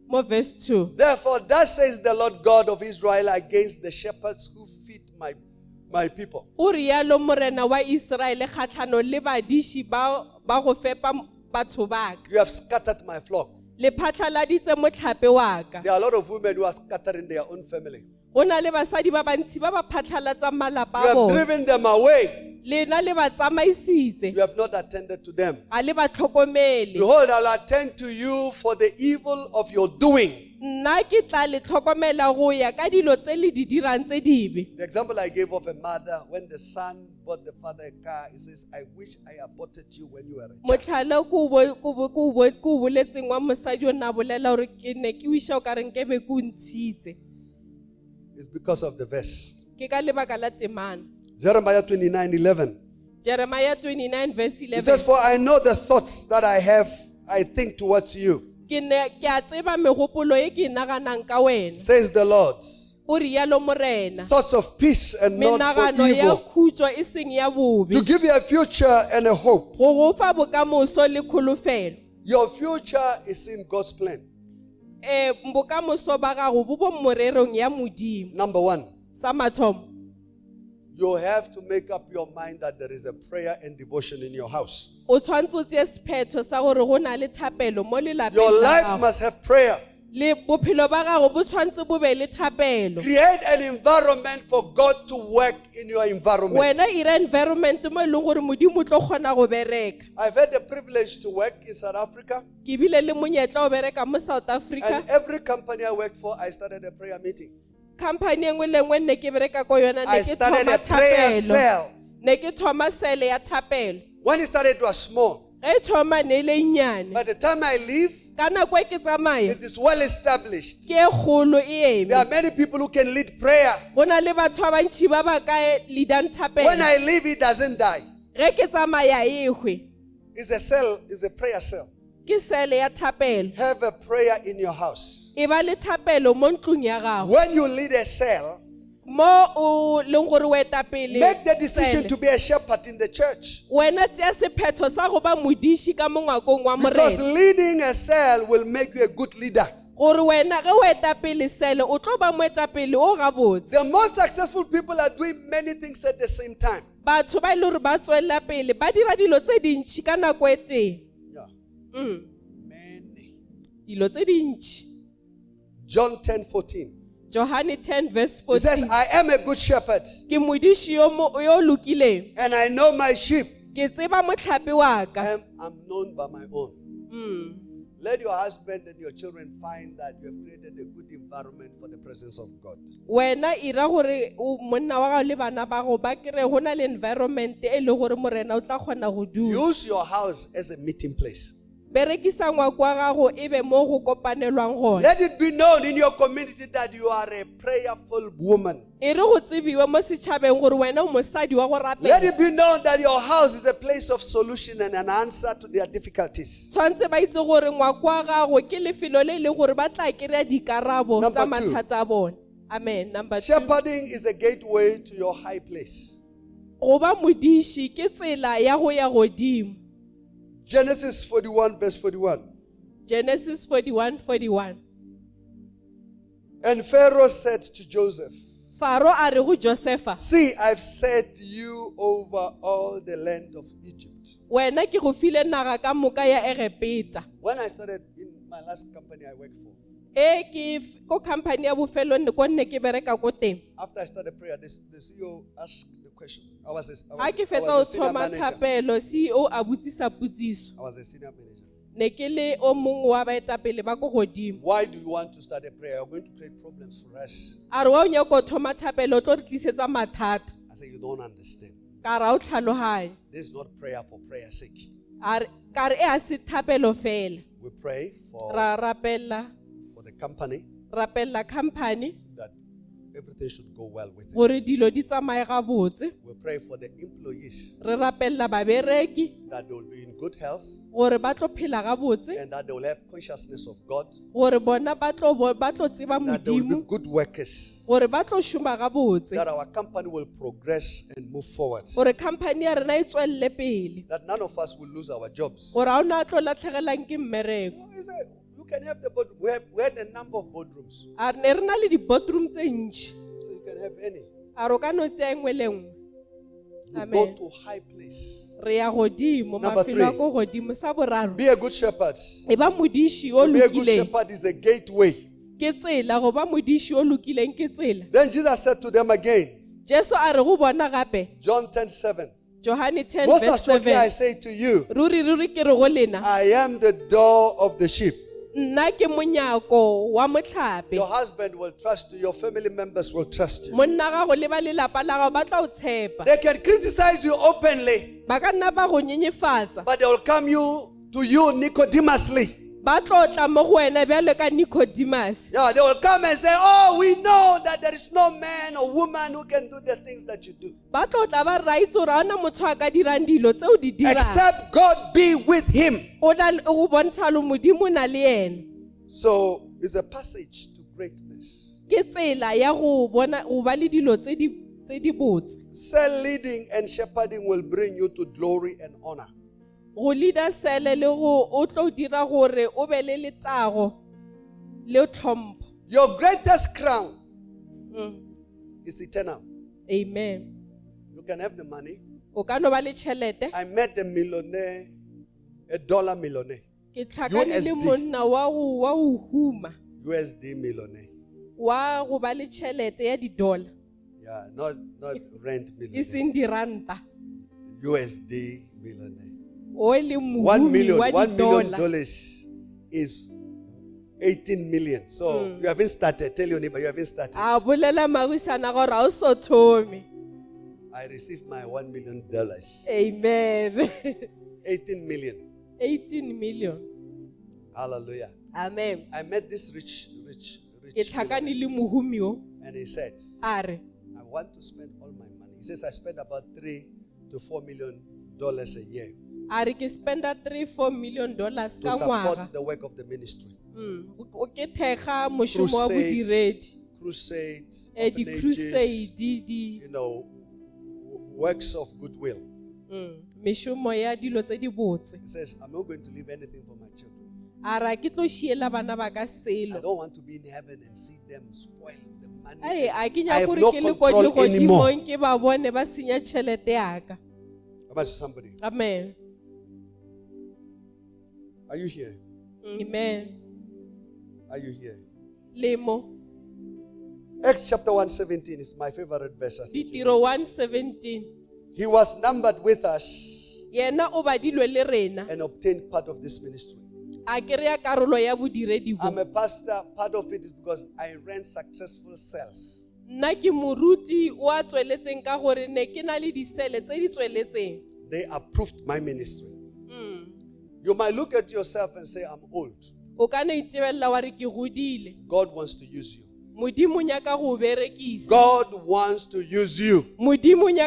More verse two. Therefore, thus says the Lord God of Israel against the shepherds who feed my my people. You have scattered my flock. There are a lot of women who are scattering their own family. You have driven them away. You have not attended to them. Behold, I will attend to you for the evil of your doing. The example I gave of a mother, when the son bought the father a car, he says, I wish I aborted you when you were a child. It's because of the verse. Jeremiah twenty-nine eleven. Jeremiah twenty-nine verse eleven. It says, for I know the thoughts that I have, I think towards you, says the Lord. Thoughts of peace and not for evil, to give you a future and a hope. Your future is in God's plan. Number one. You have to make up your mind that there is a prayer and devotion in your house. Your life must have prayer. Create an environment for God to work in your environment. I've had the privilege to work in South Africa. And every company I worked for, I started a prayer meeting. I started a prayer cell. When it started, it was small. By the time I leave, it is well established. There are many people who can lead prayer. When I leave, it doesn't die. It's a cell, it's a prayer cell. Have a prayer in your house. When you lead a cell, make the decision to be a shepherd in the church. Because leading a cell will make you a good leader. The most successful people are doing many things at the same time. Yeah. Mm. Many. John ten fourteen. John ten verse fourteen. It says, I am a good shepherd. And I know my sheep. I am known by my own. Mm. Let your husband and your children find that you have created a good environment for the presence of God. Use your house as a meeting place. Let it be known in your community that you are a prayerful woman. Let it be known that your house is a place of solution and an answer to their difficulties. Number two. Amen. Number two. Shepherding is a gateway to your high place. Genesis forty-one verse forty-one. Genesis forty-one forty-one. And Pharaoh said to Joseph, see, I've set you over all the land of Egypt. When I started in my last company I worked for, after I started prayer, the, the C E O asked the question. I was a, I was a, I was a senior manager. I was a senior manager. Why do you want to start a prayer? You're going to create problems for us. I said, you don't understand. This is not prayer for prayer's sake. We pray for, for the company. That everything should go well with it. We pray for the employees that they will be in good health and that they will have consciousness of God, that they will be good workers, that our company will progress and move forward, that none of us will lose our jobs. No, you can have the board, we, have, we had a number of boardrooms. So you can have any. You Amen. Go to high place. Number three. Be a good shepherd. To be a good shepherd is a gateway. Then Jesus said to them again. John ten seven. John ten, most assuredly I say to you, I am the door of the sheep. Your husband will trust you. Your family members will trust you. They can criticize you openly, but they will come you to you Nicodemusly. Yeah, they will come and say, oh, we know that there is no man or woman who can do the things that you do. Except God be with him. So it's a passage to greatness. Cell leading and shepherding will bring you to glory and honor. Your greatest crown mm. is eternal. Amen. You can have the money. I met a millionaire, a dollar millionaire. U S D. U S D millionaire. Yeah, not, not rent millionaire. U S D millionaire. One million, one million dollars is eighteen million. So mm. you haven't started. Tell your neighbor you haven't started. I received my one million dollars. Amen. Eighteen million. Eighteen million. Hallelujah. Amen. I met this rich, rich, rich man, and he said, I want to spend all my money. He says I spend about three to four million dollars a year. I can spend three, four million dollars to support the work of the ministry. Mm. Crusades, crusades, crusades, you know, works of goodwill. Mm. He says, I'm not going to leave anything for my children. I don't want to be in heaven and see them spoil the money. I have no control anymore. How about somebody? Amen. Are you here? Amen. Are you here? Lemo. Acts chapter one seventeen is my favorite verse. one seventeen. He was numbered with us and obtained part of this ministry. I'm a pastor. Part of it is because I ran successful cells. They approved my ministry. Mm. You might look at yourself and say, I'm old. God wants to use you. God wants to use you.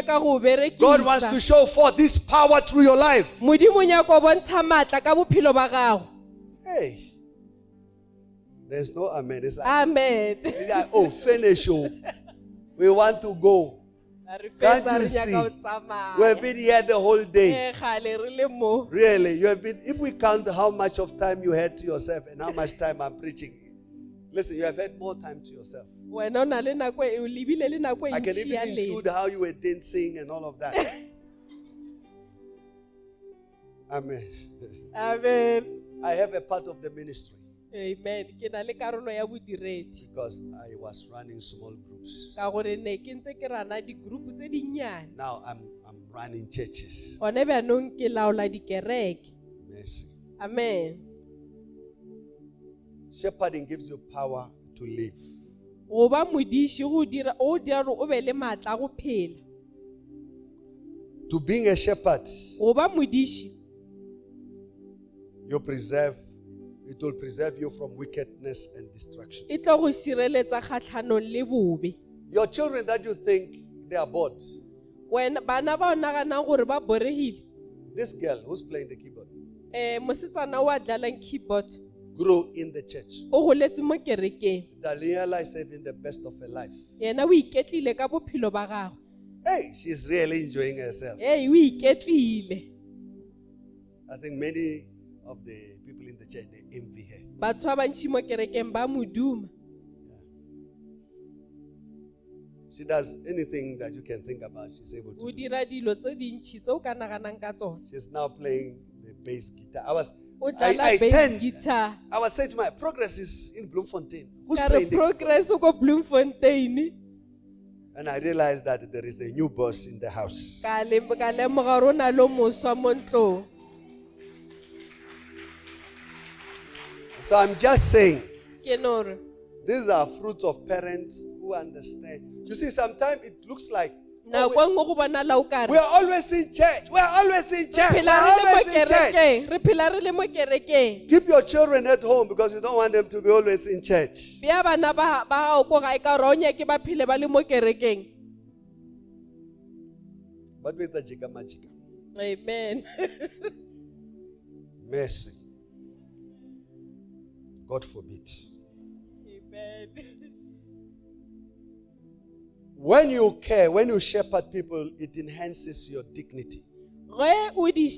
God wants to show forth this power through your life. Hey. There's no amen. It's like, amen. It's like, oh, finish you. We want to go. Can't you see? We have been here the whole day. Really, you have been. If we count how much of time you had to yourself and how much time I'm preaching, listen, you have had more time to yourself. I can even include how you were dancing and all of that. Amen. Amen. I have a part of the ministry. Amen. Because I was running small groups. Now I'm I'm running churches. Mercy. Amen. Shepherding gives you power to live. To being a shepherd, you preserve. It will preserve you from wickedness and destruction. Your children that you think they are bored. This girl who's playing the keyboard grew in the church. Dahlia is having the best of her life. Hey, she's really enjoying herself. I think many of the people in the church, they envy her. Yeah. She does anything that you can think about, she's able to do. She's now playing the bass guitar. I was I, I, tend, guitar. I was saying to my progress is in Bloomfontein. Who's playing the progress go Bloomfontein? And I realized that there is a new boss in the house. So I'm just saying, these are fruits of parents who understand. You see, sometimes it looks like oh, we, we are always in church. We are always in church. We are always in church. Keep your children at home because you don't want them to be always in church. But where's the jika magica? Amen. Mercy. God forbid. Amen. When you care, when you shepherd people, it enhances your dignity. Uh, Masiabi,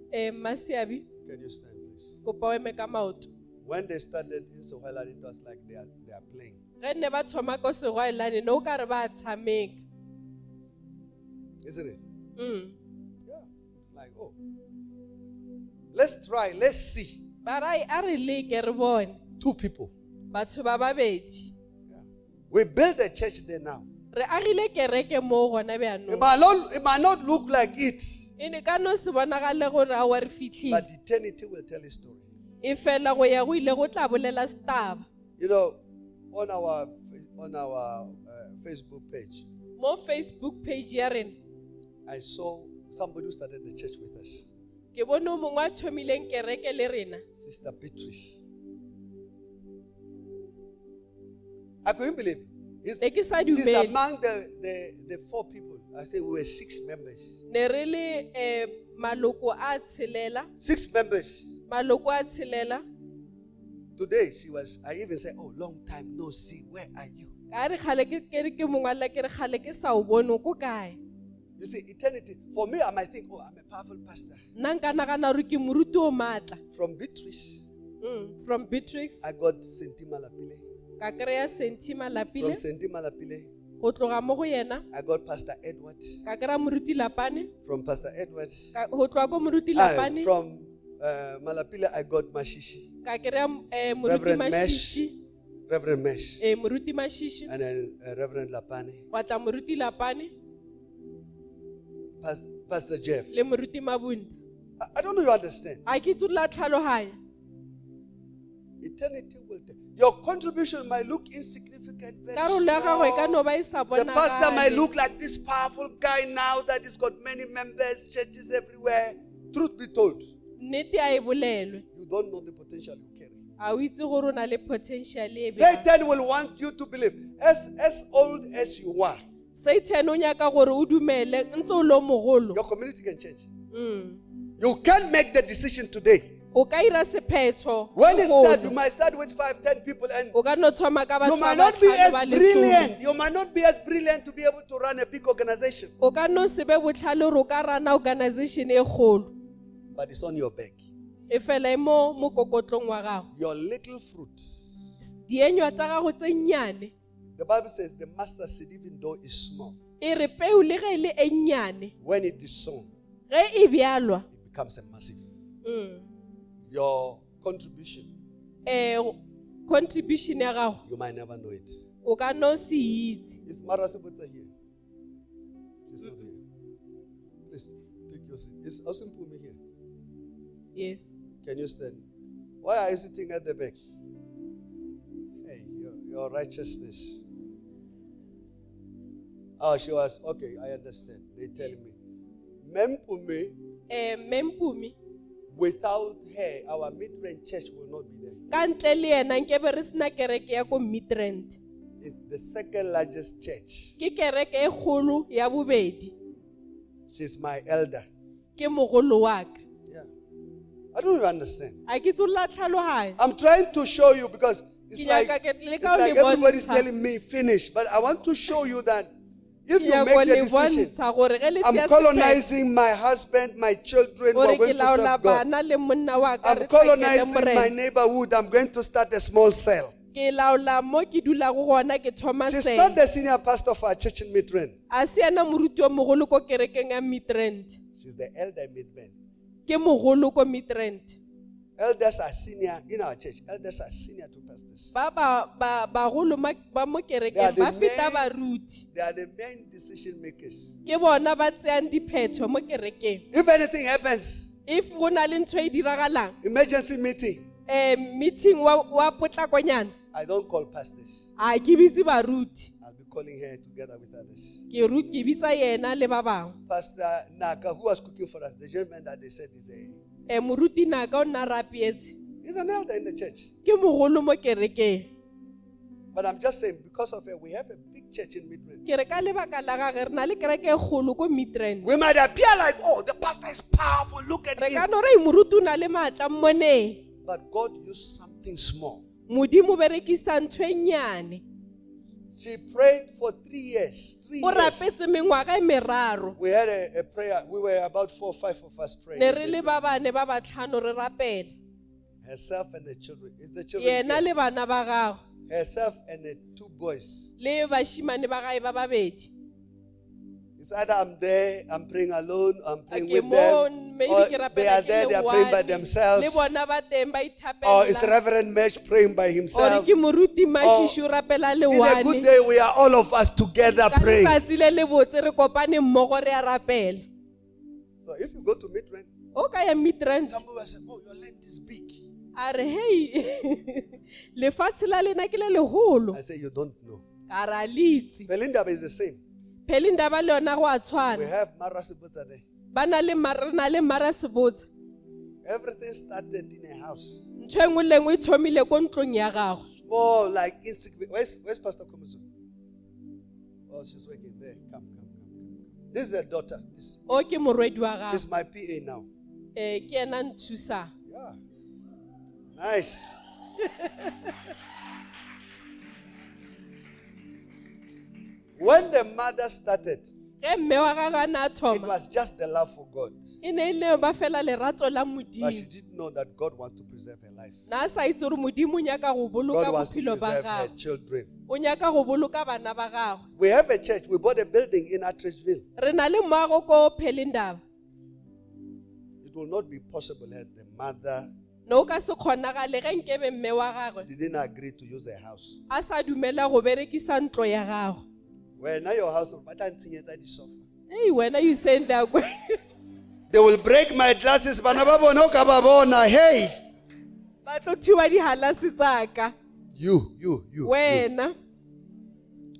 can you stand, please? When they started in Sohela, it was like they are, they are playing. Isn't it? Mm. Yeah, it's like, oh, let's try, let's see. But I are two people. But yeah. We build a church there now. It might not, it might not look like it. But eternity will tell a story. You know, on our on our uh, Facebook page. More Facebook page here. I saw somebody who started the church with us. Sister Beatrice. I couldn't believe it. He's, she's among the, the, the four people. I said we were six members. Six members. Today she was, I even said, oh, long time no see. Where are you? You see, eternity, for me, I might think, oh, I'm a powerful pastor. From Beatrice, mm, from Beatrice, I got Sentimala. From Sentimala I got Pastor Edward. From Pastor Edward. I, from uh, Malapile, I got Mashishi. Reverend Mesh. Reverend Mesh. And then uh, Reverend Lapane. Pastor, Pastor Jeff. I, I don't know you understand. Eternity will take. Your contribution might look insignificant. Very small. The pastor might look like this powerful guy now that he's got many members, churches everywhere. Truth be told, you don't know the potential you carry. Satan will want you to believe. As, as old as you are, your community can change. Mm. You can make the decision today. When it's start, you might start with five, ten people, and you might not be as brilliant. You might not be as brilliant to be able to run a big organization. But it's on your back. Your little fruits. The Bible says the mustard seed, even though it's small, when it is sown, it becomes a massive. Mm. Your contribution. Eh, contribution. You might never know it. You cannot see it. Is Mara Sabuta here? She's mm. not here. Please take your seat. Is Asumpumi here? Yes. Can you stand? Why are you sitting at the back? Hey, your, your righteousness. Oh, she was okay. I understand. They tell me. Mempumi. Eh, Mempumi. Without her, our Midrand church will not be there. It's the second largest church. She's my elder. Yeah. I don't even understand. I'm trying to show you because it's like, it's like everybody's telling me finish. But I want to show you that if you make the decision, I'm colonizing my husband, my children, we're going to serve God. I'm colonizing my neighborhood, I'm going to start a small cell. She's not the senior pastor for our church in Midrand. She's the elder in Midrand. Elders are senior in our church. Elders are senior to pastors. They are the main, they are the main decision makers. If anything happens, emergency meeting, I don't call pastors. I'll be calling her together with others. Pastor Naka, who was cooking for us, the gentleman that they said is a... He's an elder in the church. But I'm just saying, because of her, we have a big church in Midrand. We might appear like, oh, the pastor is powerful, look at him. But God used something small. She prayed for three years. Three years. We had a, a prayer. We were about four or five of us praying. Herself and the children. Is the children here? Herself and the two boys. It's either I'm there, I'm praying alone, I'm praying okay, with them, or they are there, they are praying by themselves, or it's Reverend Mesh praying by himself, or in a good day we are all of us together praying. So if you go to Midrand, okay, somebody will say, oh, your land is big. I say, you don't know. Belinda is the same. We have Mara Sabuta there. Everything started in a house. Small, like insignificant. Where's, where's Pastor Komuzo? Oh, she's working there. Come, come, come. This is her daughter. This. She's my P A now. Yeah. Nice. When the mother started, It was just the love for God. But she didn't know that God wants to preserve her life. God wants to preserve her children. We have a church. We bought a building in Attridgeville. It will not be possible that the mother didn't agree to use a house. Well, now your house, but I the sofa. Hey, when are you saying that? They will break my glasses, but hey. You, you, you. When? You.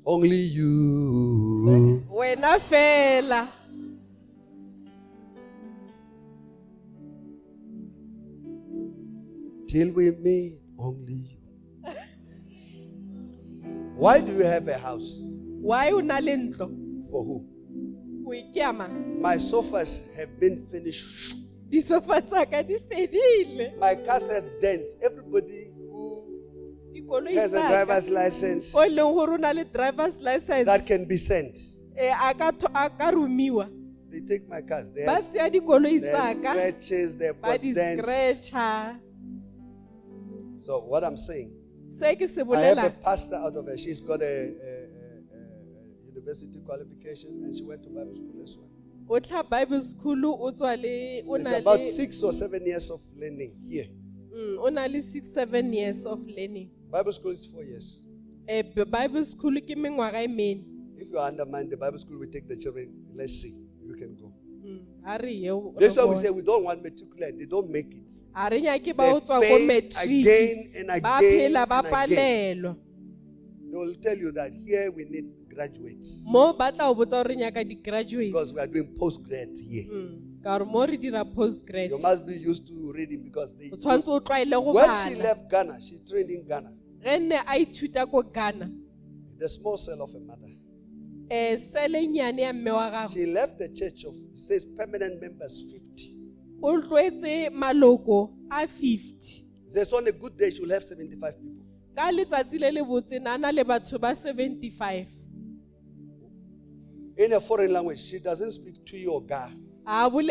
Only you. When I fell. Till we meet, only you. Why do you have a house? Why unalento? For who? My sofas have been finished. The sofas are finished. My car says dance. Everybody who has a driver's license that can be sent. They take my cars. They have scratches. They have So what I'm saying, I have a pastor out of her. She's got a... a university qualification, and she went to Bible school as well. She's about six or seven years of learning here. Only six, seven years of learning. Bible school is four years. Bible school, if you undermine the Bible school, we take the children. Let's see, you can go. That's why we say we don't want matriculate. They don't make it. They fail again and again and again. They will tell you that here we need graduates. Because we are doing postgrad here. Mm. You must be used to reading because they. When she left Ghana, she trained in Ghana. The small cell of a mother. She left the church of, it says, permanent members fifty. It says on a good day she will have seventy-five people. seventy-five. In a foreign language, she doesn't speak to you or Ga. I don't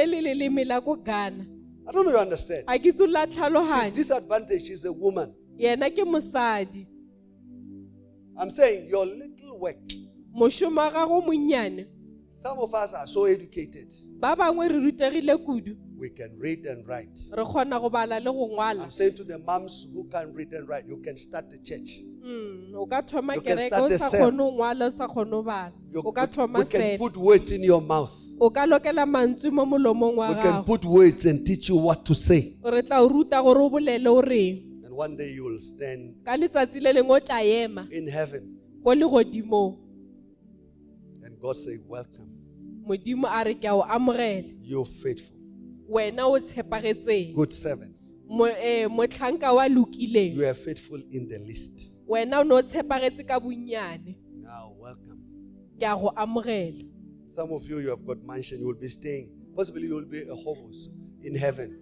know you understand. She's disadvantaged. She's a woman. I'm saying your little work. Some of us are so educated. We can read and write. I'm saying to the moms who can read and write, you can start the church. Mm. You can start the cell. You can, we can put words in your mouth. We can put words and teach you what to say. And one day you will stand in heaven. And God say, welcome. You're faithful. Good servant. You are faithful in the list. Now, welcome. Some of you, you have got mansion. You will be staying. Possibly you will be a hobo in heaven.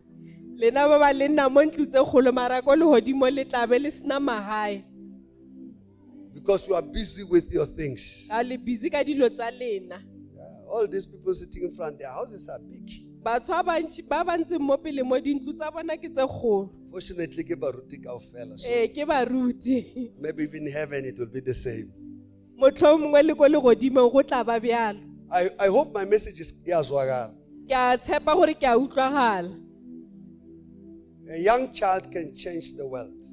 Because you are busy with your things. Yeah, all these people sitting in front, their houses are big. Fortunately, ke baruti ka ofela, so maybe even in heaven it will be the same. I, I hope my message is clear. A young child can change the world.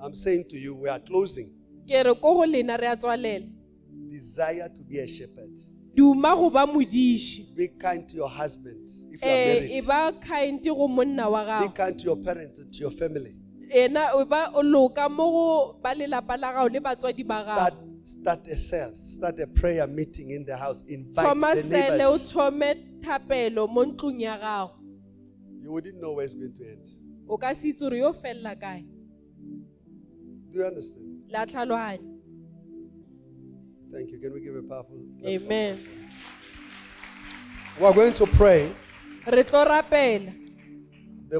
I'm saying to you, we are closing. Desire to be a shepherd. Be kind to your husband if you are married. Be kind to your parents and to your family. Start, start a cell, start a prayer meeting in the house. Invite the neighbors. You wouldn't know where it's going to end. Do you understand? Thank you. Can we give a powerful? Amen. We are going to pray. The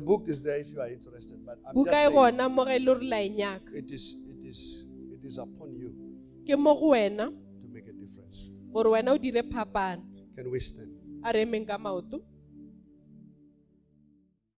book is there if you are interested, but I'm just saying, it is, it is, it is upon you. to make a difference. Can we stand?